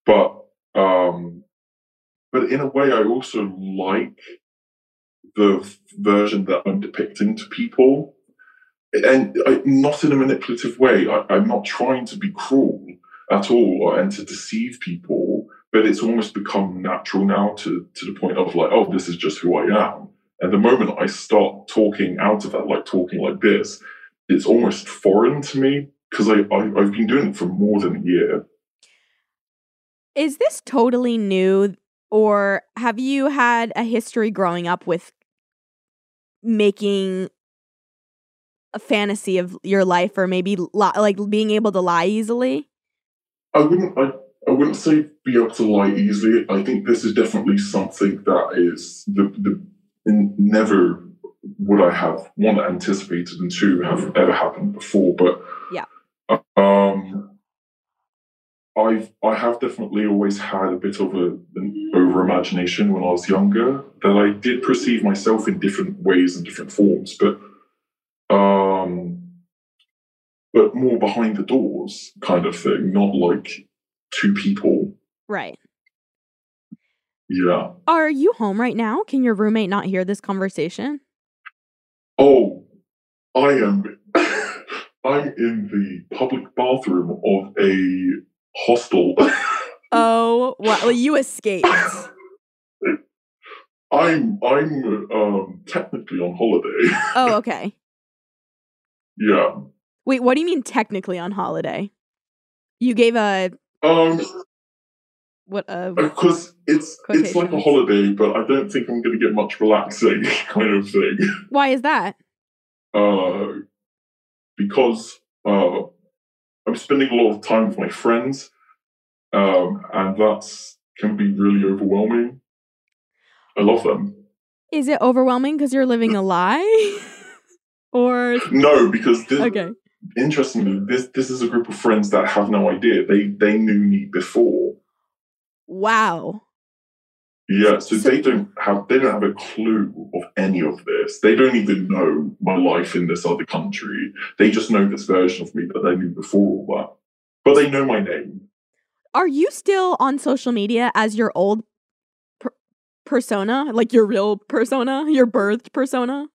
But, um, but in a way, I also like the version that I'm depicting to people. And I, not in a manipulative way. I, I'm not trying to be cruel at all and to deceive people, but it's almost become natural now to, to the point of like, oh, this is just who I am. And the moment I start talking out of that, like talking like this, it's almost foreign to me because I, I, I've been doing it for more than a year. Is this totally new, or have you had a history growing up with making a fantasy of your life, or maybe li- like being able to lie easily? I wouldn't. I, I wouldn't say be able to lie easily. I think this is definitely something that is the the in, never would I have one anticipated and two have ever happened before. But yeah, um, I've I have definitely always had a bit of a, an over imagination when I was younger, that I did perceive myself in different ways and different forms, but. Um, but more behind the doors kind of thing, not like two people. Right. Yeah. Are you home right now? Can your roommate not hear this conversation? Oh, I am. I'm in the public bathroom of a hostel. Oh, well, you escaped. I'm, I'm, um, technically on holiday. Oh, okay. Yeah. Wait, what do you mean technically on holiday? You gave a um what a because it's quotation. It's like a holiday, but I don't think I'm going to get much relaxing kind of thing. Why is that? Uh, because uh, I'm spending a lot of time with my friends, um, and that's can be really overwhelming. I love them. Is it overwhelming because you're living a lie? Or no, because this, okay. Interestingly, this this is a group of friends that have no idea. They they knew me before. Wow. Yeah, so, so they don't have they don't have a clue of any of this. They don't even know my life in this other country. They just know this version of me that they knew before all that. But they know my name. Are you still on social media as your old per- persona, like your real persona, your birthed persona?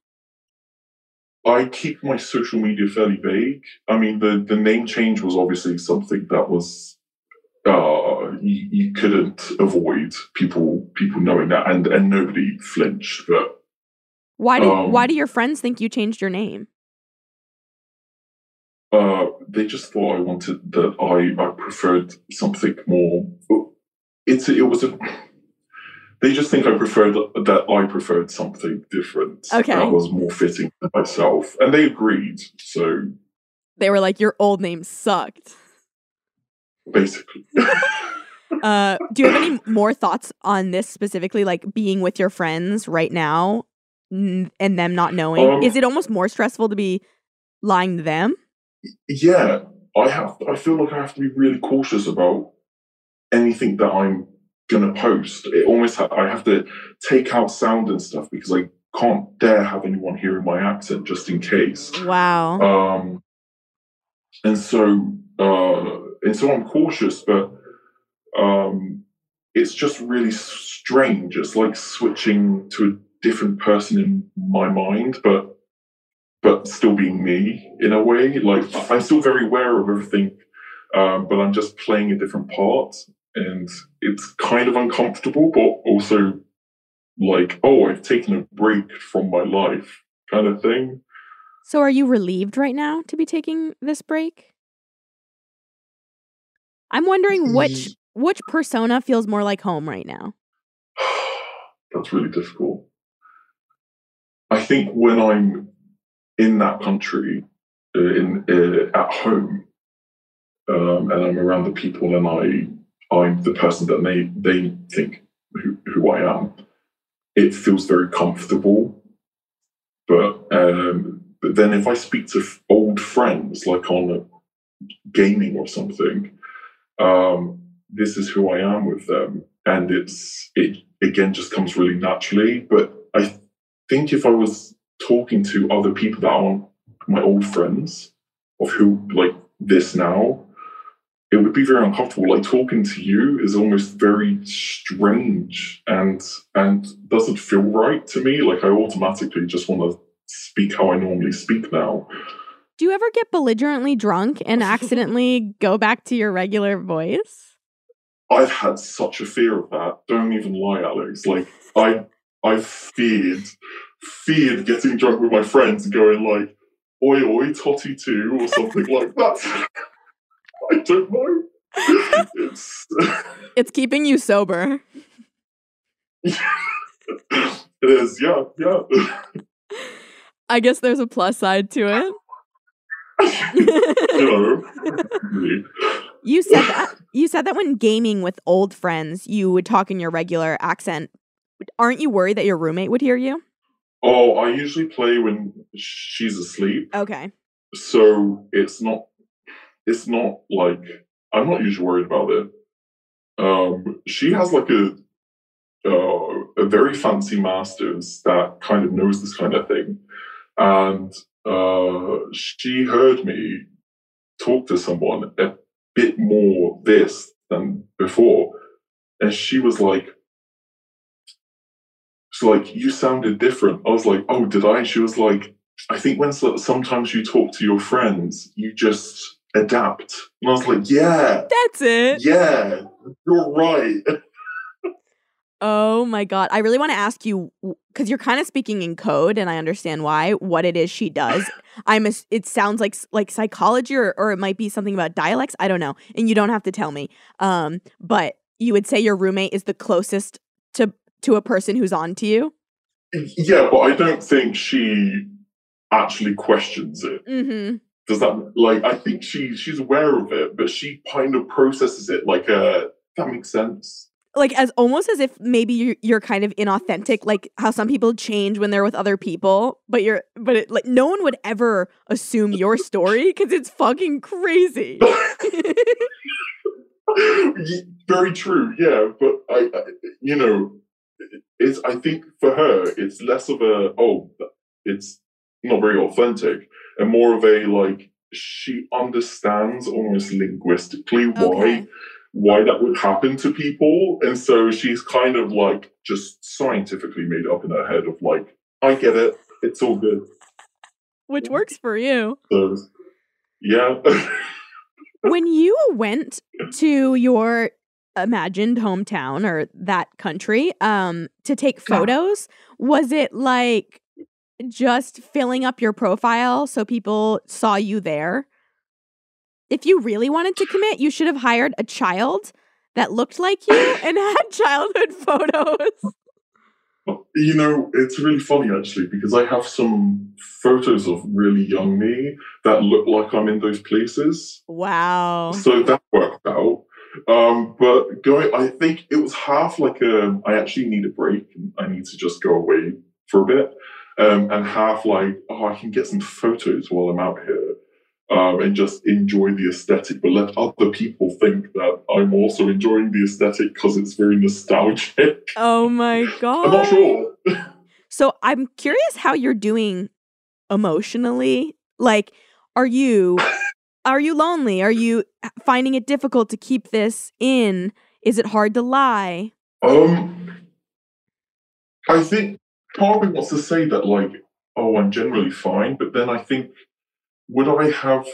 I keep my social media fairly vague. I mean, the, the name change was obviously something that was, uh, you, you couldn't avoid people people knowing that, and, and nobody flinched. But why do um, why do your friends think you changed your name? Uh, they just thought I wanted that I I preferred something more. It's it was a. They just think I preferred that I preferred something different. Okay. That was more fitting to myself. And they agreed. So they were like, your old name sucked. Basically. uh, do you have any more thoughts on this specifically, like being with your friends right now and them not knowing? Um, Is it almost more stressful to be lying to them? Yeah. I have I feel like I have to be really cautious about anything that I'm gonna post. It almost ha- I have to take out sound and stuff because I can't dare have anyone hearing my accent just in case. Wow. Um, and so, uh, and so I'm cautious, but um, it's just really strange. It's like switching to a different person in my mind, but but still being me in a way. Like I'm still very aware of everything, um, but I'm just playing a different part. And it's kind of uncomfortable, but also like, oh, I've taken a break from my life kind of thing. So are you relieved right now to be taking this break? I'm wondering which which persona feels more like home right now. That's really difficult. I think when I'm in that country, uh, in uh, at home, um, and I'm around the people and I... I'm the person that they, they think who, who I am. It feels very comfortable. But, um, but then if I speak to f- old friends, like on gaming or something, um, this is who I am with them. And it's it, again, just comes really naturally. But I think if I was talking to other people that aren't my old friends, of who, like this now, it would be very uncomfortable. Like talking to you is almost very strange and and doesn't feel right to me. Like I automatically just want to speak how I normally speak now. Do you ever get belligerently drunk and accidentally go back to your regular voice? I've had such a fear of that. Don't even lie, Alex. Like I I feared feared getting drunk with my friends and going like, oi oi, totty too, or something like that. I don't know. It's, it's keeping you sober. It is, yeah, yeah. I guess there's a plus side to it. You said that you said that when gaming with old friends, you would talk in your regular accent. Aren't you worried that your roommate would hear you? Oh, I usually play when she's asleep. Okay. So it's not it's not like I'm not usually worried about it. Um, she has like a uh, a very fancy master's that kind of knows this kind of thing, and uh, she heard me talk to someone a bit more this than before, and she was like, "She's like, you sounded different." I was like, "Oh, did I?" She was like, "I think when sometimes you talk to your friends, you just adapt." And I was like, "Yeah, that's it. Yeah, you're right." Oh my God. I really want to ask you, because you're kind of speaking in code, and I understand why, what it is she does. I'm a, it sounds like like psychology, or, or it might be something about dialects. I don't know. And you don't have to tell me. Um, but you would say your roommate is the closest to, to a person who's on to you? Yeah, but I don't think she actually questions it. Mm-hmm. Does that, like, I think she she's aware of it, but she kind of processes it like, uh, that makes sense. Like, as almost as if maybe you're, you're kind of inauthentic, like how some people change when they're with other people, but you're, but it, like, no one would ever assume your story because it's fucking crazy. Very true, yeah. But I, I, you know, it's, I think for her, it's less of a, oh, it's not very authentic, and more of a, like, she understands almost linguistically why. Okay. Why that would happen to people. And so she's kind of like just scientifically made up in her head of like, I get it. It's all good. Which works for you. So, yeah. When you went to your imagined hometown or that country um, to take photos, was it like just filling up your profile so people saw you there? If you really wanted to commit, you should have hired a child that looked like you and had childhood photos. You know, it's really funny, actually, because I have some photos of really young me that look like I'm in those places. Wow. So that worked out. Um, but going, I think it was half like a, I actually need a break. And I need to just go away for a bit. Um, and half like, oh, I can get some photos while I'm out here. Um, and just enjoy the aesthetic, but let other people think that I'm also enjoying the aesthetic because it's very nostalgic. Oh my God. I'm not sure. So I'm curious how you're doing emotionally. Like, are you, are you lonely? Are you finding it difficult to keep this in? Is it hard to lie? Um, I think part of me wants to say that, like, oh, I'm generally fine, but then I think, would I have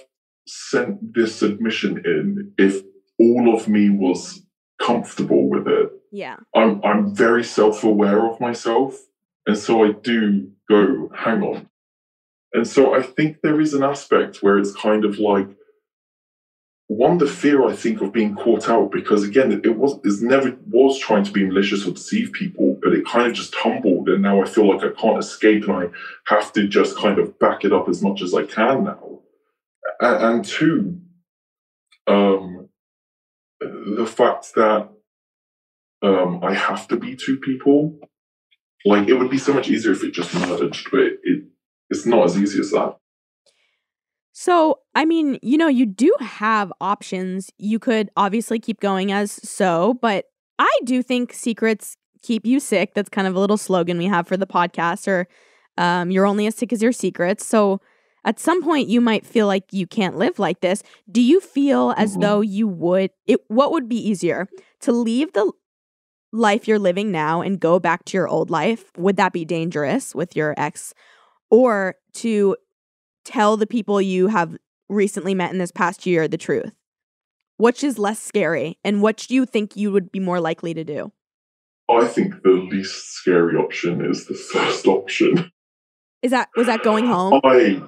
sent this admission in if all of me was comfortable with it? Yeah. I'm I'm very self-aware of myself. And so I do go, hang on. And so I think there is an aspect where it's kind of like, one, the fear, I think, of being caught out, because again, it was it never was trying to be malicious or deceive people, but it kind of just tumbled, and now I feel like I can't escape, and I have to just kind of back it up as much as I can now. And, and two, um, the fact that um, I have to be two people. Like, it would be so much easier if it just merged, but it, it it's not as easy as that. So, I mean, you know, you do have options. You could obviously keep going as so, but I do think secrets keep you sick. That's kind of a little slogan we have for the podcast, or um, you're only as sick as your secrets. So at some point you might feel like you can't live like this. Do you feel as mm-hmm. though you would, it, what would be easier, to leave the life you're living now and go back to your old life? Would that be dangerous with your ex? Or to tell the people you have recently met in this past year the truth? Which is less scary, and what do you think you would be more likely to do? I think the least scary option is the first option. Is that, was that going home? I,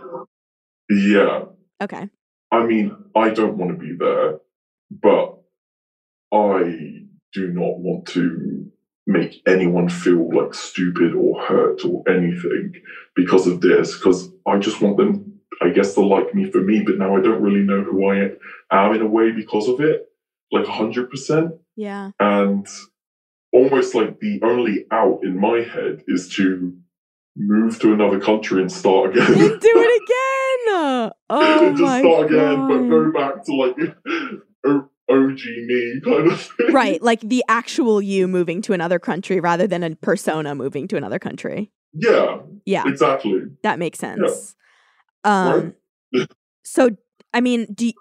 yeah. Okay. I mean, I don't want to be there, but I do not want to make anyone feel like stupid or hurt or anything because of this, because I just want them I guess they'll like me for me, but now I don't really know who I am in a way because of it, like one hundred percent. Yeah. And almost like the only out in my head is to move to another country and start again. You do it again! Oh and just my start again, God. But go back to like O G me kind of thing. Right, like the actual you moving to another country rather than a persona moving to another country. Yeah. Yeah. Exactly. That makes sense. Yeah. Um, right? So, I mean, do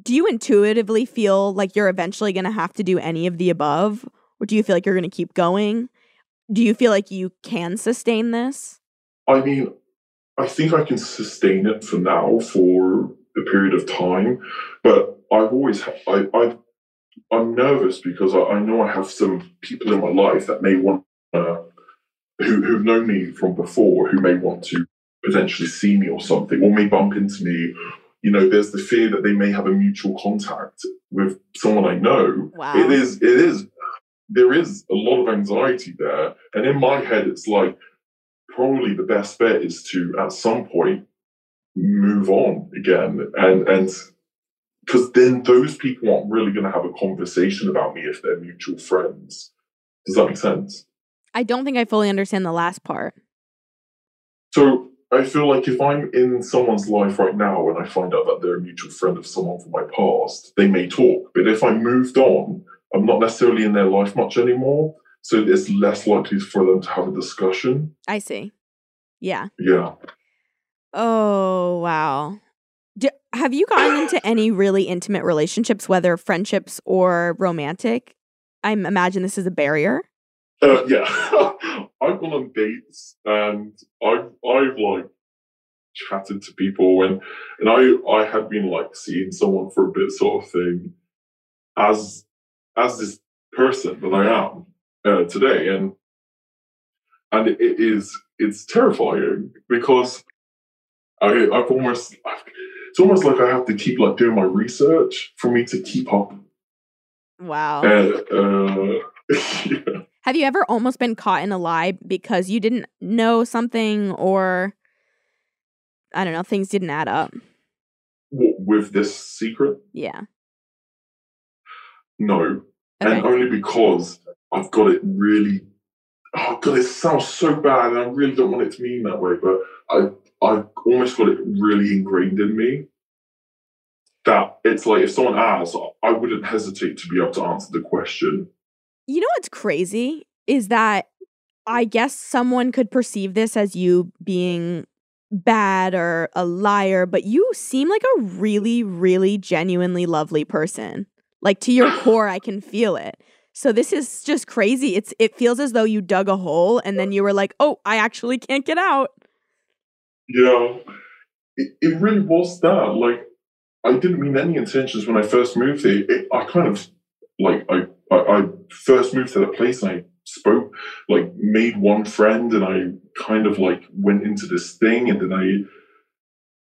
do you intuitively feel like you're eventually going to have to do any of the above? Or do you feel like you're going to keep going? Do you feel like you can sustain this? I mean, I think I can sustain it for now for a period of time. But I've always, I, I, I'm nervous because I, I know I have some people in my life that may want to, who, who've known me from before, who may want to potentially see me or something, or may bump into me. You know, there's the fear that they may have a mutual contact with someone I know. Wow. It is, it is. There is a lot of anxiety there. And in my head, it's like, probably the best bet is to, at some point, move on again. And and because then those people aren't really going to have a conversation about me if they're mutual friends. Does that make sense? I don't think I fully understand the last part. So I feel like if I'm in someone's life right now and I find out that they're a mutual friend of someone from my past, they may talk. But if I moved on, I'm not necessarily in their life much anymore, so it's less likely for them to have a discussion. I see. Yeah. Yeah. Oh, wow. Do, have you gotten into any really intimate relationships, whether friendships or romantic? I imagine this is a barrier. Uh, yeah. I've gone on dates, and I've, I've like, chatted to people, and, and I, I had been, like, seeing someone for a bit sort of thing as... as this person that I am uh, today. And and it is, it's terrifying because I, I've almost, I've, it's almost like I have to keep like doing my research for me to keep up. Wow. And, uh, yeah. Have you ever almost been caught in a lie because you didn't know something or, I don't know, things didn't add up? What, with this secret? Yeah. No. Okay. And only because I've got it really, oh God, it sounds so bad and I really don't want it to mean that way, but I, I've almost got it really ingrained in me that it's like if someone asks, I wouldn't hesitate to be able to answer the question. You know what's crazy is that I guess someone could perceive this as you being bad or a liar, but you seem like a really, really genuinely lovely person. Like, to your core, I can feel it. So this is just crazy. It's It feels as though you dug a hole and then you were like, oh, I actually can't get out. Yeah. It, it really was that. Like, I didn't mean any intentions when I first moved here. It, I kind of, like, I, I, I first moved to that place and I spoke, like, made one friend and I kind of, like, went into this thing and then I...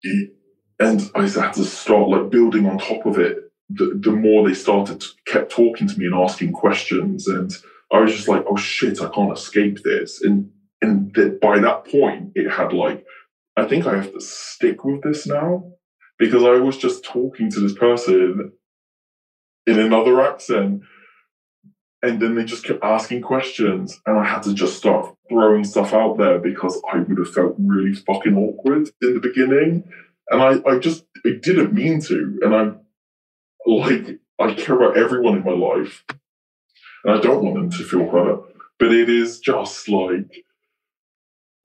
It, and I had to start, like, building on top of it. The, the more they started to, kept talking to me and asking questions, and I was just like, oh shit, I can't escape this. And and that by that point it had like, I think I have to stick with this now because I was just talking to this person in another accent and then they just kept asking questions and I had to just start throwing stuff out there because I would have felt really fucking awkward in the beginning and I, I just I didn't mean to and I Like, I care about everyone in my life, and I don't want them to feel hurt. But it is just like,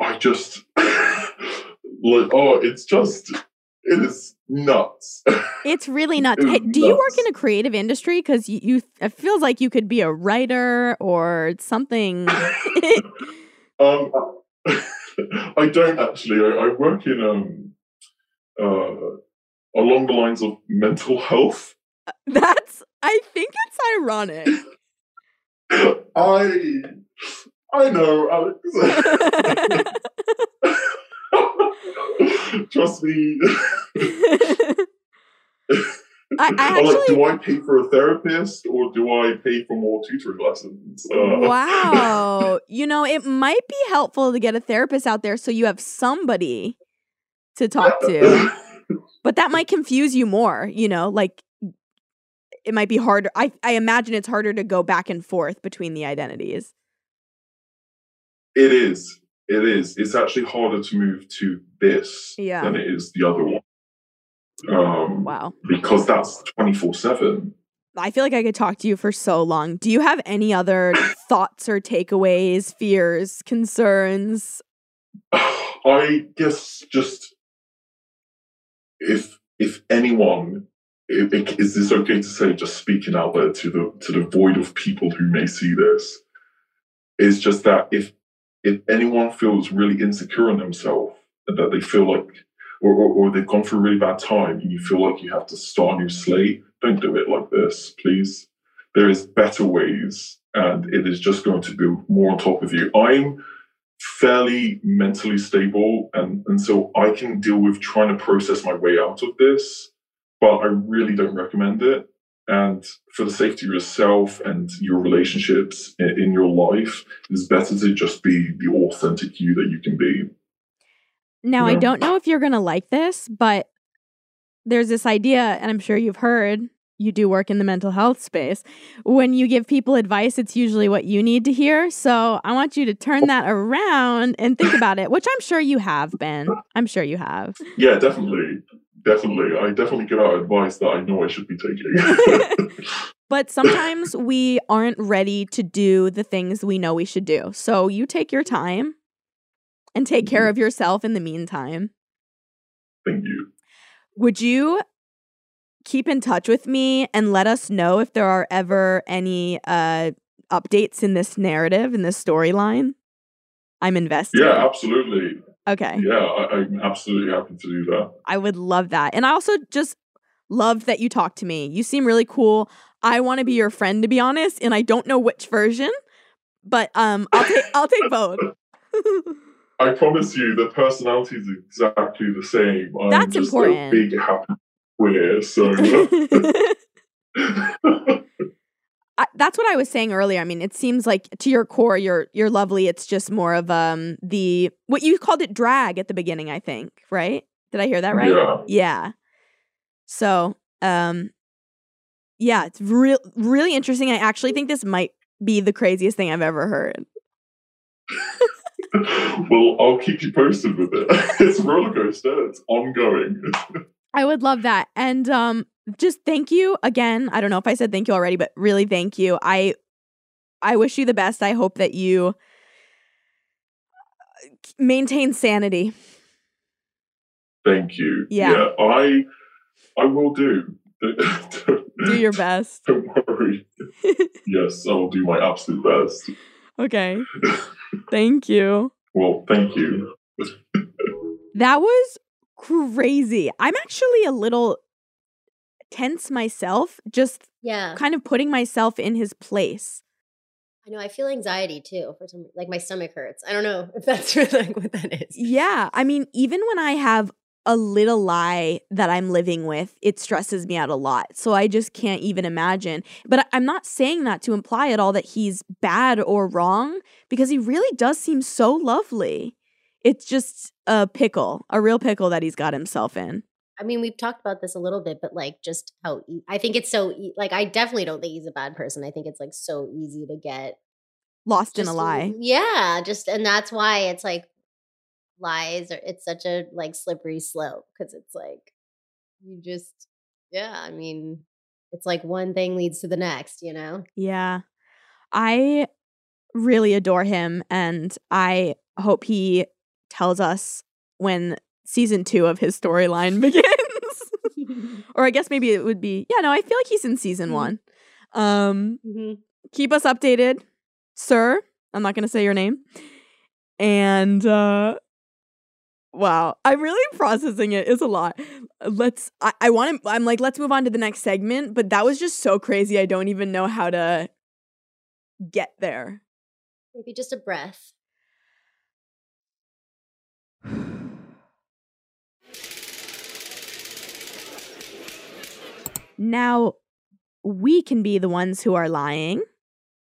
I just, like, oh, it's just, it is nuts. It's really nuts. It hey, do nuts. You work in a creative industry? Because you, you, it feels like you could be a writer or something. um, I don't actually. I, I work in um, uh, along the lines of mental health. That's, I think it's ironic. I, I know, Alex. Trust me. I, I actually, like, do I pay for a therapist or do I pay for more tutoring lessons? Uh, wow. You know, it might be helpful to get a therapist out there so you have somebody to talk to. But that might confuse you more, you know, like it might be harder. I, I imagine it's harder to go back and forth between the identities. It is. It is. It's actually harder to move to this yeah. than it is the other one. Um, wow. Because that's twenty-four seven. I feel like I could talk to you for so long. Do you have any other thoughts or takeaways, fears, concerns? I guess just if if anyone, if, is this okay to say, just speaking out there to the to the void of people who may see this, is just that if if anyone feels really insecure in themselves and that they feel like Or, or, or they've gone through a really bad time and you feel like you have to start a new slate, don't do it like this, please. There is better ways, and it is just going to be more on top of you. I'm fairly mentally stable, and, and so I can deal with trying to process my way out of this, but I really don't recommend it. And for the safety of yourself and your relationships in, in your life, it's better to just be the authentic you that you can be. Now, yeah. I don't know if you're going to like this, but there's this idea, and I'm sure you've heard, you do work in the mental health space. When you give people advice, it's usually what you need to hear. So I want you to turn that around and think about it, which I'm sure you have, Ben. I'm sure you have. Yeah, definitely. Definitely. I definitely give out advice that I know I should be taking. But sometimes we aren't ready to do the things we know we should do. So you take your time. And take care of yourself in the meantime. Thank you. Would you keep in touch with me and let us know if there are ever any uh, updates in this narrative, in this storyline? I'm invested. Yeah, absolutely. Okay. Yeah, I, I'm absolutely happy to do that. I would love that. And I also just loved that you talked to me. You seem really cool. I want to be your friend, to be honest, and I don't know which version, but um, I'll, ta- I'll take both. I promise you, the personality is exactly the same. I'm That's just important. A big happy queer. So I, that's what I was saying earlier. I mean, it seems like to your core, you're you're lovely. It's just more of um the what you called it drag at the beginning. I think, right? Did I hear that right? Yeah. Yeah. So, um, yeah, it's real really interesting. I actually think this might be the craziest thing I've ever heard. Well, I'll keep you posted with it. It's roller coaster. It's ongoing. I would love that. And um, just thank you again. I don't know if I said thank you already, but really thank you. I I wish you the best. I hope that you maintain sanity. Thank you. Yeah, yeah I I will do. Do your best. Don't worry. Yes, I will do my absolute best. Okay. Thank you. Well, thank you. That was crazy. I'm actually a little tense myself, just yeah. kind of putting myself in his place. I know. I feel anxiety too. For some, like my stomach hurts. I don't know if that's really like what that is. Yeah. I mean, even when I have a little lie that I'm living with, it stresses me out a lot. So I just can't even imagine. But I'm not saying that to imply at all that he's bad or wrong, because he really does seem so lovely. It's just a pickle, a real pickle that he's got himself in. I mean, we've talked about this a little bit, but like just how e- I think it's so e- like I definitely don't think he's a bad person. I think it's like so easy to get lost just, in a lie. Yeah, just and that's why it's like lies, or it's such a like slippery slope, because it's like you just yeah I mean it's like one thing leads to the next, you know. Yeah, I really adore him, and I hope he tells us when season two of his storyline begins. Or I guess maybe it would be yeah no I feel like he's in season mm-hmm. one um mm-hmm. Keep us updated, sir. I'm not gonna say your name. And uh wow, I'm really processing it. It's a lot. Let's, I, I want to, I'm like, let's move on to the next segment, but that was just so crazy. I don't even know how to get there. Maybe just a breath. Now, we can be the ones who are lying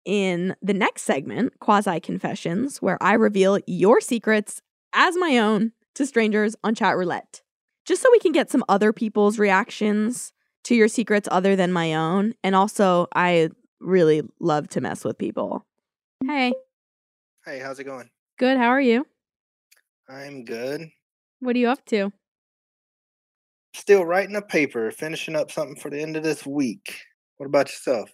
in the next segment, Quasi Confessions, where I reveal your secrets as my own to strangers on Chat Roulette. just so we can get some other people's reactions to your secrets other than my own. And also, I really love to mess with people. Hey. Hey, how's it going? Good. How are you? I'm good. What are you up to? Still writing a paper, finishing up something for the end of this week. What about yourself?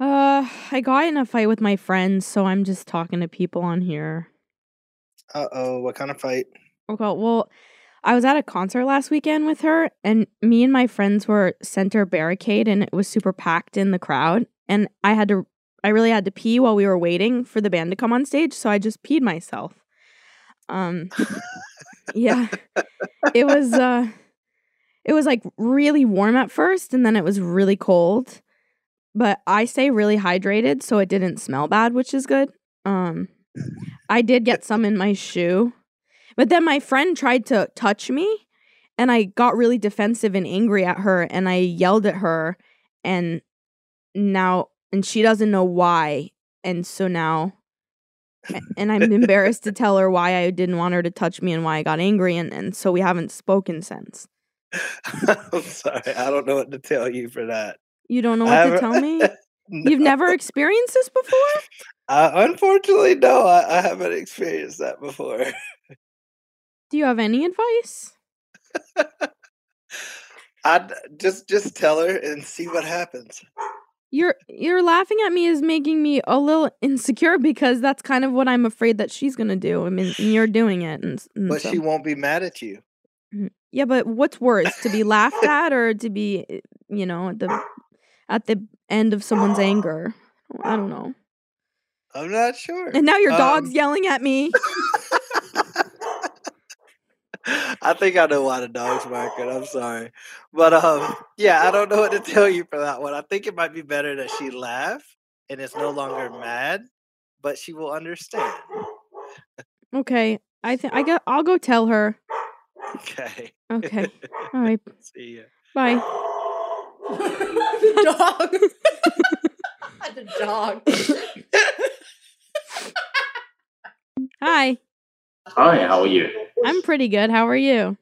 Uh, I got in a fight with my friends, so I'm just talking to people on here. Uh-oh, what kind of fight? Okay, well, I was at a concert last weekend with her, and me and my friends were center barricade, and it was super packed in the crowd, and I had to, I really had to pee while we were waiting for the band to come on stage, so I just peed myself. Um, yeah, it was, uh, it was like really warm at first, and then it was really cold, but I stay really hydrated, so it didn't smell bad, which is good. Um, I did get some in my shoe. But then my friend tried to touch me, and I got really defensive and angry at her, and I yelled at her, and now, and she doesn't know why, and so now, and I'm embarrassed to tell her why I didn't want her to touch me and why I got angry, and, and so we haven't spoken since. I'm sorry, I don't know what to tell you for that. You don't know what to tell me? No. You've never experienced this before? Uh, unfortunately, no, I, I haven't experienced that before. Do you have any advice? I just just tell her and see what happens. You're you're laughing at me is making me a little insecure because that's kind of what I'm afraid that she's gonna do. I mean, you're doing it, and, and but so. She won't be mad at you. Yeah, but what's worse, to be laughed at or to be, you know, at the at the end of someone's anger? I don't know. I'm not sure. And now your dog's um, yelling at me. I think I know why the dog's barking. I'm sorry. But, um, yeah, I don't know what to tell you for that one. I think it might be better that she laugh and is no longer mad, but she will understand. Okay. I think I got, I'll go tell her. Okay. Okay. All right. See ya. Bye. The dog. The dog. Hi. Hi, how are you? I'm pretty good. How are you?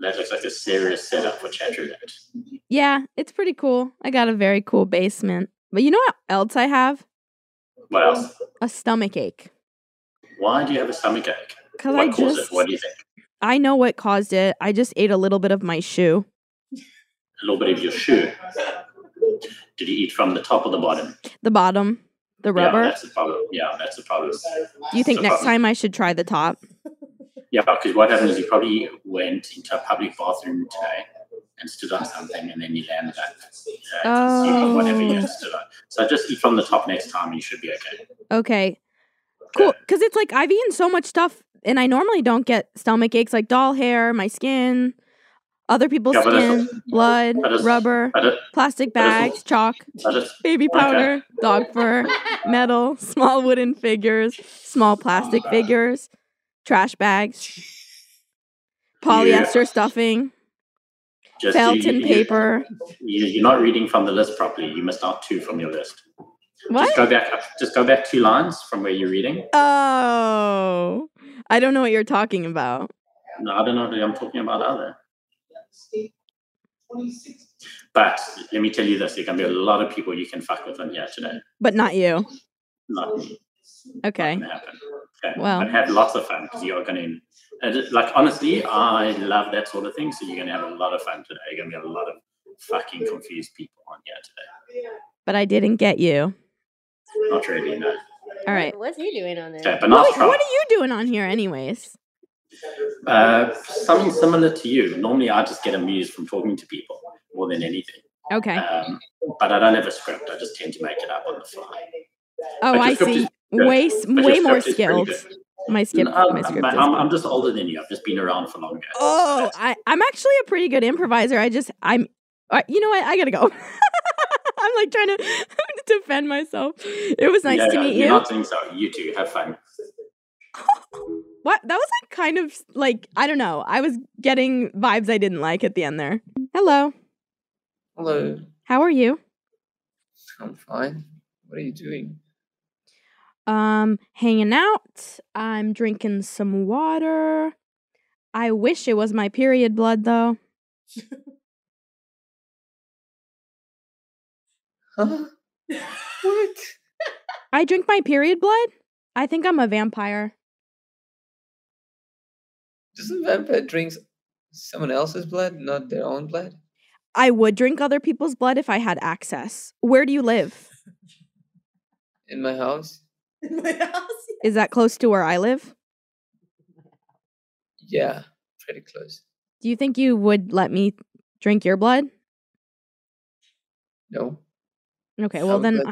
That looks like a serious setup for Chatternet. Yeah, it's pretty cool. I got a very cool basement. But you know what else I have? What else? A stomach ache. Why do you have a stomach ache? What I caused just, it? What do you think? I know what caused it. I just ate a little bit of my shoe. A little bit of your shoe? Did you eat from the top or the bottom? The bottom. The rubber? Yeah, that's the problem. Yeah, that's the problem. Do you think that's next time I should try the top? Yeah, because what happened is you probably went into a public bathroom today and stood on something, and then you landed up. Uh, oh. Whatever you stood on. So just eat from the top next time, and you should be okay. Okay. Cool. Because it's like I've eaten so much stuff, and I normally don't get stomach aches like doll hair, my skin, other people's yeah, skin, also, blood, is, rubber, is, plastic bags, is, chalk, is, baby powder, okay. Dog fur, metal, small wooden figures, small plastic oh, figures, trash bags, polyester yeah. stuffing, just Felton you, you, paper. You, you're not reading from the list properly. You missed out two from your list. What? Just go back, up, just go back two lines from where you're reading. Oh, I don't know what you're talking about. No, I don't know what I'm talking about either. But let me tell you this, there can be a lot of people you can fuck with on here today. But not you. Not me. Okay. Not gonna happen. Okay. Well, I've had lots of fun because you're going to, like, honestly, I love that sort of thing. So you're going to have a lot of fun today. You're going to be a lot of fucking confused people on here today. But I didn't get you. Not really, no. All right. What's he doing on there? Okay, but what, what are you doing on here, anyways? Uh, something similar to you. Normally, I just get amused from talking to people more than anything. Okay. Um, but I don't have a script. I just tend to make it up on the fly. Oh, I see. Way, way more skilled. My skip, no, my script. I'm, I'm, I'm just older than you. I've just been around for longer. Oh, I, I'm actually a pretty good improviser. I just, I'm, uh, you know what? I gotta go. I'm like trying to defend myself. It was nice yeah, to yeah, meet you. Not saying so. You too. Have fun. What? That was like kind of like, I don't know. I was getting vibes I didn't like at the end there. Hello. Hello. How are you? I'm fine. What are you doing? Um, hanging out. I'm drinking some water. I wish it was my period blood, though. Huh? What? I drink my period blood? I think I'm a vampire. Does a vampire drink someone else's blood, not their own blood? I would drink other people's blood if I had access. Where do you live? In my house. In my house? Is that close to where I live? Yeah, pretty close. Do you think you would let me drink your blood? No. Okay, well then... I,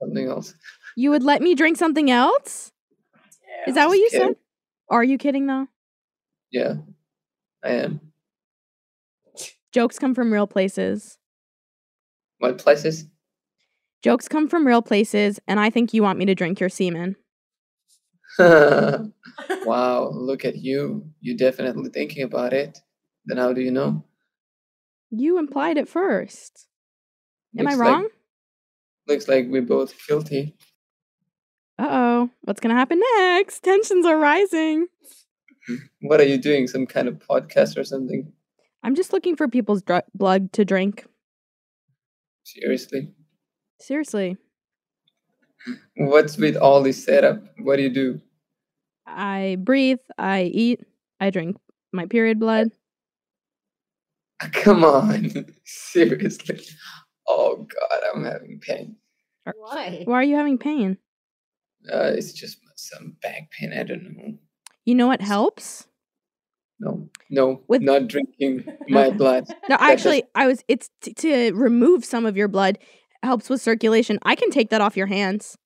something else. You would let me drink something else? Yeah, is that what you kidding. said? Are you kidding, though? Yeah, I am. Jokes come from real places. What places? Jokes come from real places, and I think you want me to drink your semen. Wow, look at you. You're definitely thinking about it. Then how do you know? You implied it first. Am looks I wrong? Like, looks like we're both guilty. Uh-oh. What's going to happen next? Tensions are rising. What are you doing? Some kind of podcast or something? I'm just looking for people's dr- blood to drink. Seriously? Seriously. What's with all this setup? What do you do? I breathe, I eat, I drink my period blood. Come on. Seriously. Oh, God, I'm having pain. Why? Why are you having pain? Uh, it's just some back pain. I don't know. You know what helps? No, no, With- not drinking my blood. No, actually, I was. It's t- to remove some of your blood helps with circulation. I can take that off your hands.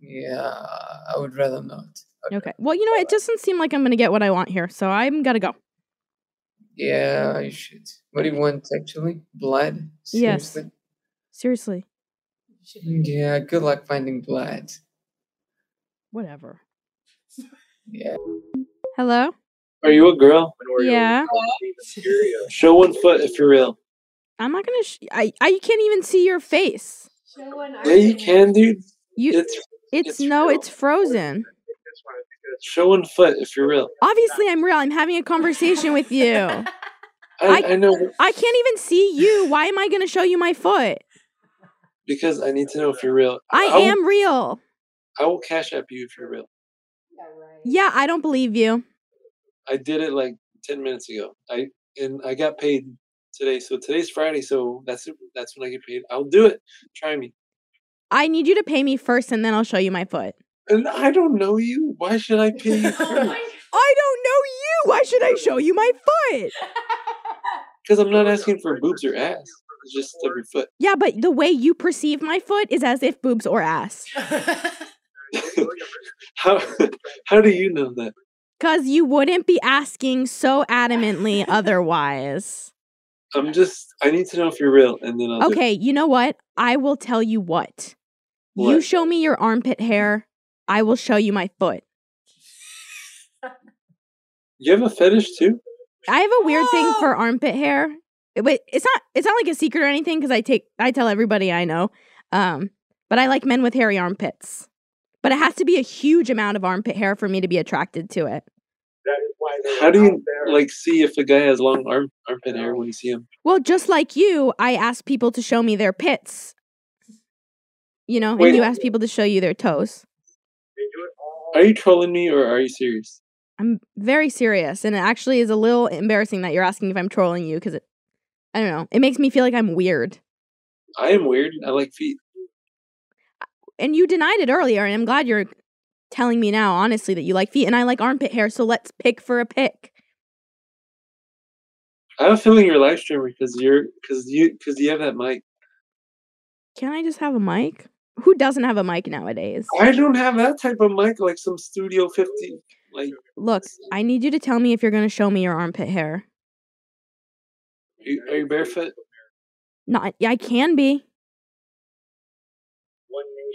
Yeah, I would rather not. Okay. okay. Well, you know what? It doesn't seem like I'm going to get what I want here, so I'm going to go. Yeah, you should. What do you want, actually? Blood? Seriously? Yes. Seriously. Yeah, good luck finding blood. Whatever. Yeah. Hello? Are you a girl? Yeah. Show one foot if you're real. I'm not gonna. Sh- I I can't even see your face. Show one. Yeah, you can, dude. You. It's. It's, it's no. Real. It's frozen. Show one foot if you're real. Obviously, I'm real. I'm having a conversation with you. I, I, I know. I can't even see you. Why am I gonna show you my foot? Because I need to know if you're real. I, I am will, real. I will cash app you if you're real. Yeah, right. Yeah, I don't believe you. I did it like ten minutes ago. I and I got paid today. So today's Friday. So that's that's when I get paid. I'll do it. Try me. I need you to pay me first, and then I'll show you my foot. And I don't know you. Why should I pay you first? I don't know you. Why should I show you my foot? Because I'm not asking for boobs or ass. It's just every foot. Yeah, but the way you perceive my foot is as if boobs or ass. how how do you know that? Because you wouldn't be asking so adamantly otherwise. I'm just, I need to know if you're real. and then I'll Okay, you know what? I will tell you what. what. You show me your armpit hair. I will show you my foot. You have a fetish too? I have a weird oh. thing for armpit hair. But it's not, it's not like a secret or anything because I take, I tell everybody I know. Um, but I like men with hairy armpits. But it has to be a huge amount of armpit hair for me to be attracted to it. That is why How do you like see if a guy has long arm, armpit hair when you see him? Well, just like you, I ask people to show me their pits. You know, Wait, and you ask people to show you their toes. Are you trolling me or are you serious? I'm very serious, and it actually is a little embarrassing that you're asking if I'm trolling you because it, I don't know, it makes me feel like I'm weird. I am weird. I like feet. And you denied it earlier, and I'm glad you're telling me now, honestly, that you like feet, and I like armpit hair, so let's pick for a pick. I have a feeling you're a live streamer because you're, because you, because you have that mic. Can I just have a mic? Who doesn't have a mic nowadays? I don't have that type of mic, like some Studio fifty. Like, look, I need you to tell me if you're going to show me your armpit hair. Are you, are you barefoot? No, I can be.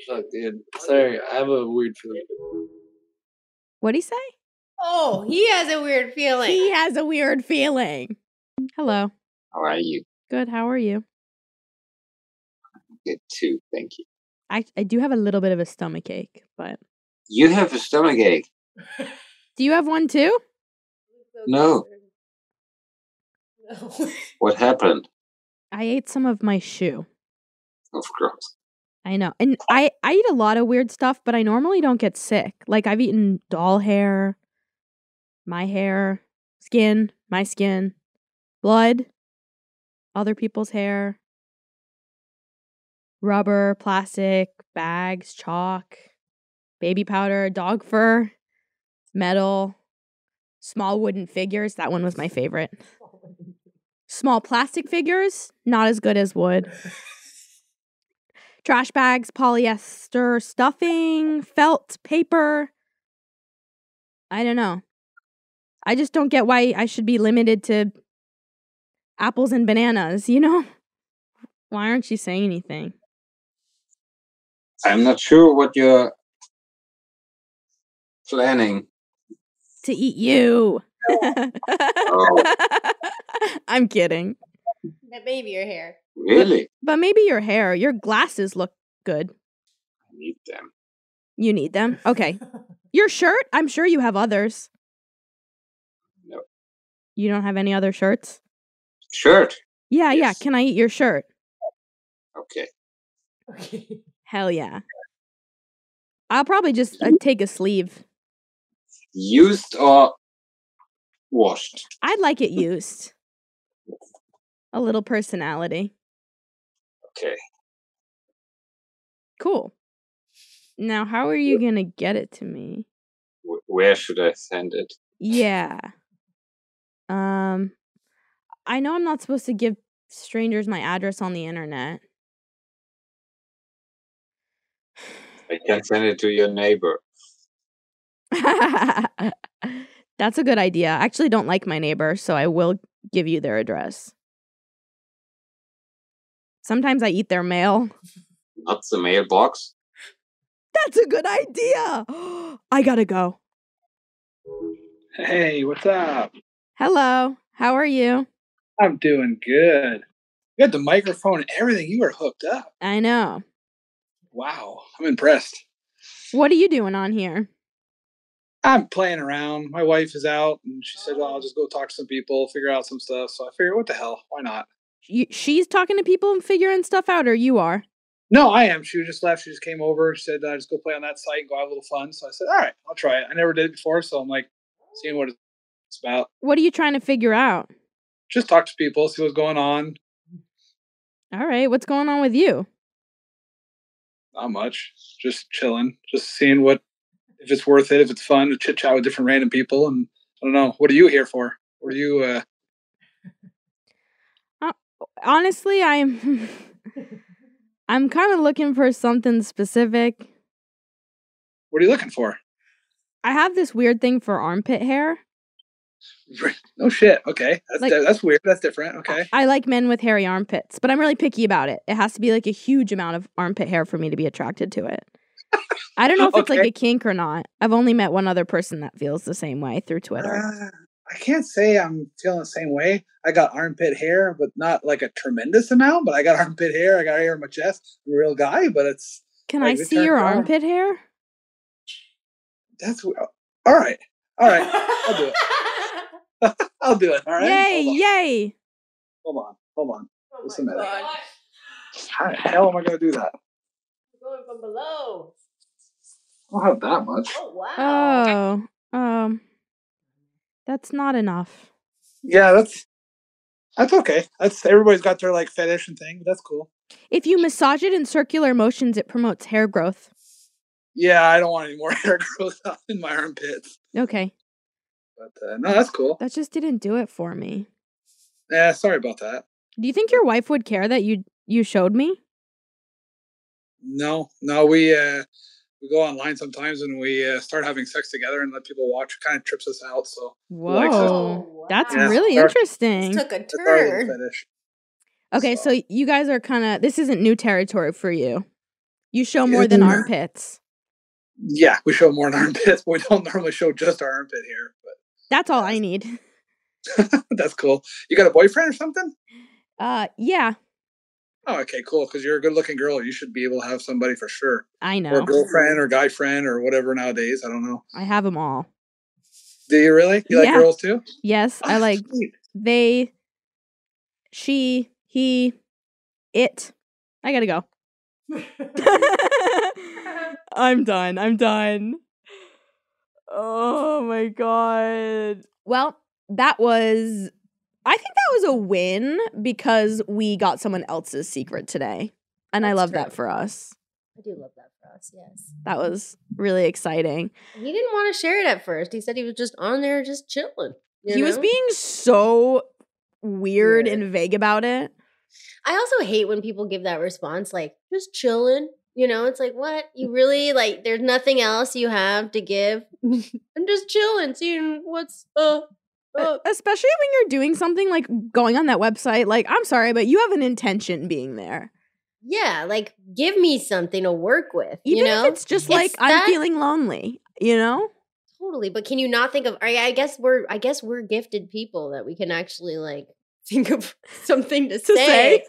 Fuck, dude. Sorry, I have a weird feeling. What'd he say? Oh, he has a weird feeling. He has a weird feeling. Hello. How are you? Good, how are you? Good too, thank you. I, I do have a little bit of a stomach ache, but... You have a stomach ache. Do you have one too? No. No. What happened? I ate some of my shoe. Of course. I know. And I, I eat a lot of weird stuff, but I normally don't get sick. Like, I've eaten doll hair, my hair, skin, my skin, blood, other people's hair, rubber, plastic, bags, chalk, baby powder, dog fur, metal, small wooden figures. That one was my favorite. Small plastic figures, not as good as wood. Trash bags, polyester stuffing, felt, paper. I don't know. I just don't get why I should be limited to apples and bananas, you know? Why aren't you saying anything? I'm not sure what you're planning. To eat you. Oh. I'm kidding. But maybe your hair. Really? But, but maybe your hair. Your glasses look good. I need them. You need them? Okay. Your shirt? I'm sure you have others. No. You don't have any other shirts? Shirt? Yeah, yes. yeah. Can I eat your shirt? Okay. Okay. Hell yeah. I'll probably just uh, take a sleeve. Used or washed? I'd like it used. A little personality. Okay. Cool. Now, how are you going to get it to me? Where should I send it? Yeah. Um, I know I'm not supposed to give strangers my address on the internet. I can send it to your neighbor. That's a good idea. I actually don't like my neighbor, so I will give you their address. Sometimes I eat their mail. Not the mailbox. That's a good idea. I gotta go. Hey, what's up? Hello. How are you? I'm doing good. You got the microphone and everything. You are hooked up. I know. Wow. I'm impressed. What are you doing on here? I'm playing around. My wife is out, and she said, well, I'll just go talk to some people, figure out some stuff. So I figured, what the hell? Why not? You, she's talking to people and figuring stuff out, or you are? No, I am. She just left. She just came over. She said, uh, just go play on that site and go have a little fun. So I said, all right, I'll try it. I never did it before, so I'm like, seeing what it's about. What are you trying to figure out? Just talk to people, see what's going on. All right, what's going on with you? Not much. Just chilling. Just seeing what, if it's worth it, if it's fun to chit chat with different random people. And I don't know, what are you here for? What are you, uh, Honestly, I'm I'm kind of looking for something specific. What are you looking for? I have this weird thing for armpit hair. No shit. Okay. That's like, that's weird. That's different. Okay. I, I like men with hairy armpits, but I'm really picky about it. It has to be like a huge amount of armpit hair for me to be attracted to it. I don't know if it's okay. Like a kink or not. I've only met one other person that feels the same way through Twitter. Uh... I can't say I'm feeling the same way. I got armpit hair, but not like a tremendous amount, but I got armpit hair. I got hair on my chest. I'm a real guy, but it's... Can like, I see your around. armpit hair? That's... All right. All right. I'll do it. I'll do it. All right? Yay, Hold yay. Hold on. Hold on. Oh Just a minute. God. How the hell am I going to do that? You're going from below. I don't have that much. Oh, wow. Oh. Um... That's not enough. Yeah, that's that's okay. That's everybody's got their like fetish and thing, but that's cool. If you massage it in circular motions, it promotes hair growth. Yeah, I don't want any more hair growth in my armpits. Okay. But uh, no, that's cool. That just didn't do it for me. Yeah, sorry about that. Do you think your wife would care that you you showed me? No, no, we. Uh, We go online sometimes and we uh, start having sex together and let people watch. It kind of trips us out. So whoa, that's yeah. really interesting. This took a turn. Okay, so. so you guys are kind of, this isn't new territory for you. You show more than armpits. Yeah, we show more than armpits, but we don't normally show just our armpit hair. But that's all I need. That's cool. You got a boyfriend or something? Uh, yeah. Oh, okay, cool. Because you're a good-looking girl, you should be able to have somebody for sure. I know, or a girlfriend, or guy friend, or whatever nowadays. I don't know. I have them all. Do you really? You like yeah. girls too? Yes. Oh, I like sweet. They, she, he, it. I gotta go. I'm done. I'm done. Oh my God. Well, that was, I think that was a win because we got someone else's secret today. And That's I love true. that for us. I do love that for us, yes. That was really exciting. He didn't want to share it at first. He said he was just on there just chilling. He know? was being so weird, weird and vague about it. I also hate when people give that response like, just chilling. You know, it's like, what? You really, like, there's nothing else you have to give? I'm just chilling, seeing what's up. Uh, Especially when you're doing something like going on that website. Like, I'm sorry, but you have an intention being there. Yeah, like, give me something to work with, you Even know? Even if it's just like, it's I'm that- feeling lonely, you know? Totally, but can you not think of, I, I guess we're I guess we're gifted people that we can actually, like, think of something to, to say. say?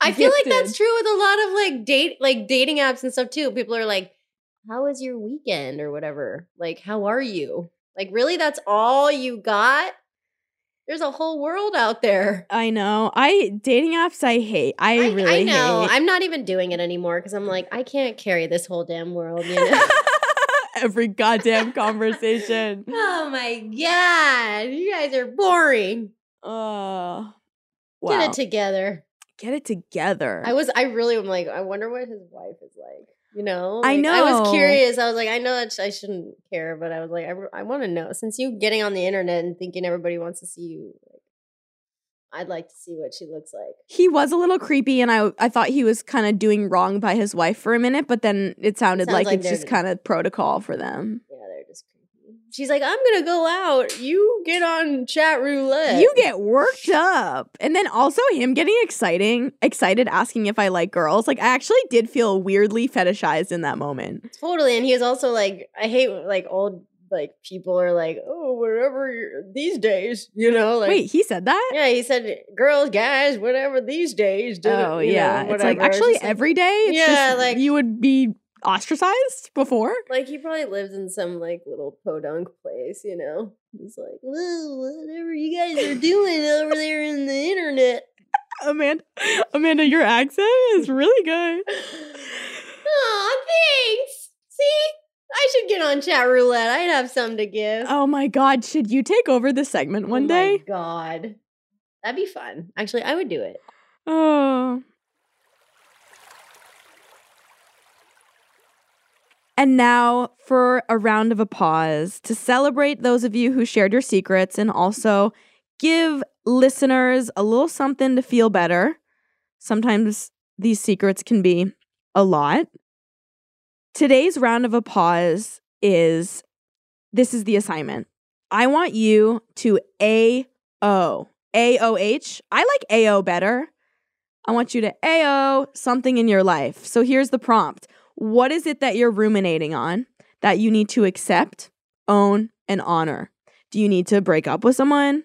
I feel gifted. Like that's true with a lot of, like, date like dating apps and stuff, too. People are like, how was your weekend or whatever? Like, how are you? Like, really, that's all you got? There's a whole world out there. I know. I dating apps I hate. I, I really hate. I know. Hate. I'm not even doing it anymore because I'm like, I can't carry this whole damn world, you know? Every goddamn conversation. Oh my God. You guys are boring. Oh. Uh, wow. Get it together. Get it together. I was I really am like, I wonder what his wife is like. You know, like, I know. I was curious. I was like, I know that I shouldn't care, but I was like, I, I want to know. Since you getting on the internet and thinking everybody wants to see you, like, I'd like to see what she looks like. He was a little creepy, and I I thought he was kind of doing wrong by his wife for a minute, but then it sounded it like, like it's just kind of protocol for them. Yeah, they're just creepy. She's like, I'm gonna go out. You get on chat roulette. You get worked up, and then also him getting exciting, excited, asking if I like girls. Like, I actually did feel weirdly fetishized in that moment. Totally, and he was also like, I hate like old like people are like, oh, wherever you're, these days, you know. Like, wait, he said that? Yeah, he said, girls, guys, whatever these days. Oh it, yeah, know, it's like actually it's every like, day. It's yeah, just, like you would be ostracized before. Like, he probably lives in some like little podunk place, you know. He's like, well, whatever you guys are doing over there in the internet. Amanda, Amanda, your accent is really good. Oh, thanks. See, I should get on chat roulette. I'd have something to give. Oh my God, should you take over this segment one oh day? Oh my God, that'd be fun. Actually, I would do it. Oh. And now for a round of applause to celebrate those of you who shared your secrets and also give listeners a little something to feel better. Sometimes these secrets can be a lot. Today's round of applause is, this is the assignment. I want you to A O. A O H. I like A O better. I want you to A O something in your life. So here's the prompt. What is it that you're ruminating on that you need to accept, own, and honor? Do you need to break up with someone?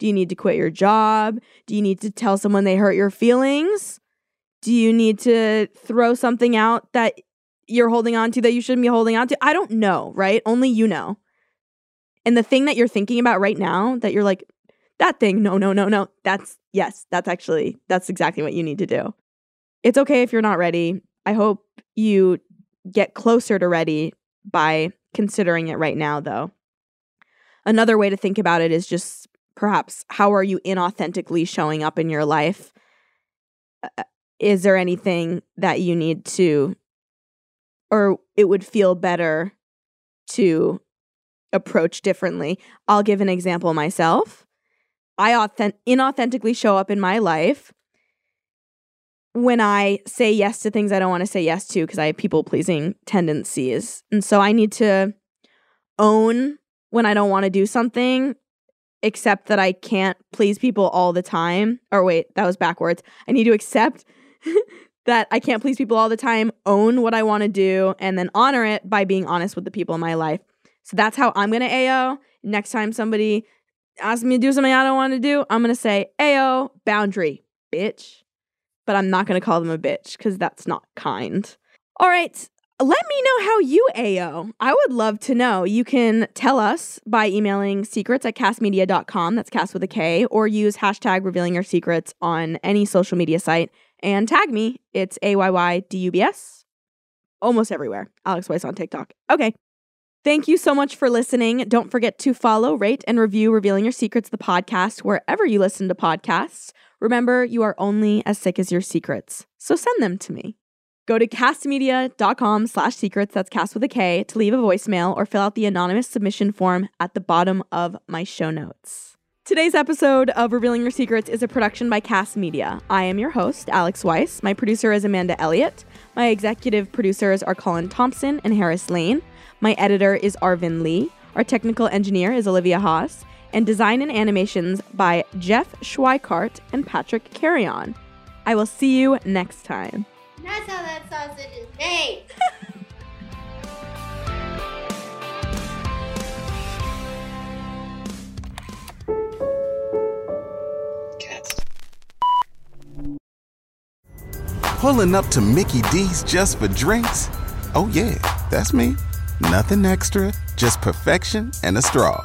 Do you need to quit your job? Do you need to tell someone they hurt your feelings? Do you need to throw something out that you're holding on to that you shouldn't be holding on to? I don't know, right? Only you know. And the thing that you're thinking about right now that you're like, that thing, no, no, no, no. That's, yes, that's actually, that's exactly what you need to do. It's okay if you're not ready. I hope you get closer to ready by considering it right now, though. Another way to think about it is just perhaps how are you inauthentically showing up in your life? Uh, is there anything that you need to, or it would feel better to approach differently? I'll give an example myself. I authent- inauthentically show up in my life when I say yes to things I don't want to say yes to because I have people-pleasing tendencies. And so I need to own when I don't want to do something, accept that I can't please people all the time. Or wait, that was backwards. I need to accept that I can't please people all the time, own what I want to do, and then honor it by being honest with the people in my life. So that's how I'm going to A O. Next time somebody asks me to do something I don't want to do, I'm going to say, A O, boundary, bitch. But I'm not going to call them a bitch because that's not kind. All right. Let me know how you A O. I would love to know. You can tell us by emailing secrets at kast media dot com. That's Kast with a K. Or use hashtag revealing your secrets on any social media site. And tag me. It's A Y Y D U B S. Almost everywhere. Alex Weiss on TikTok. Okay. Thank you so much for listening. Don't forget to follow, rate, and review Revealing Your Secrets, the podcast, wherever you listen to podcasts. Remember, you are only as sick as your secrets. So send them to me. Go to kastmedia.com slash secrets, that's Kast with a K, to leave a voicemail or fill out the anonymous submission form at the bottom of my show notes. Today's episode of Revealing Your Secrets is a production by Kast Media. I am your host, Alex Weiss. My producer is Amanda Elliott. My executive producers are Colin Thompson and Harris Lane. My editor is Arvin Lee. Our technical engineer is Olivia Haas. And design and animations by Jeff Schweikart and Patrick Carrion. I will see you next time. That's how that sausage is made. Pulling up to Mickey D's just for drinks? Oh yeah, that's me. Nothing extra, just perfection and a straw.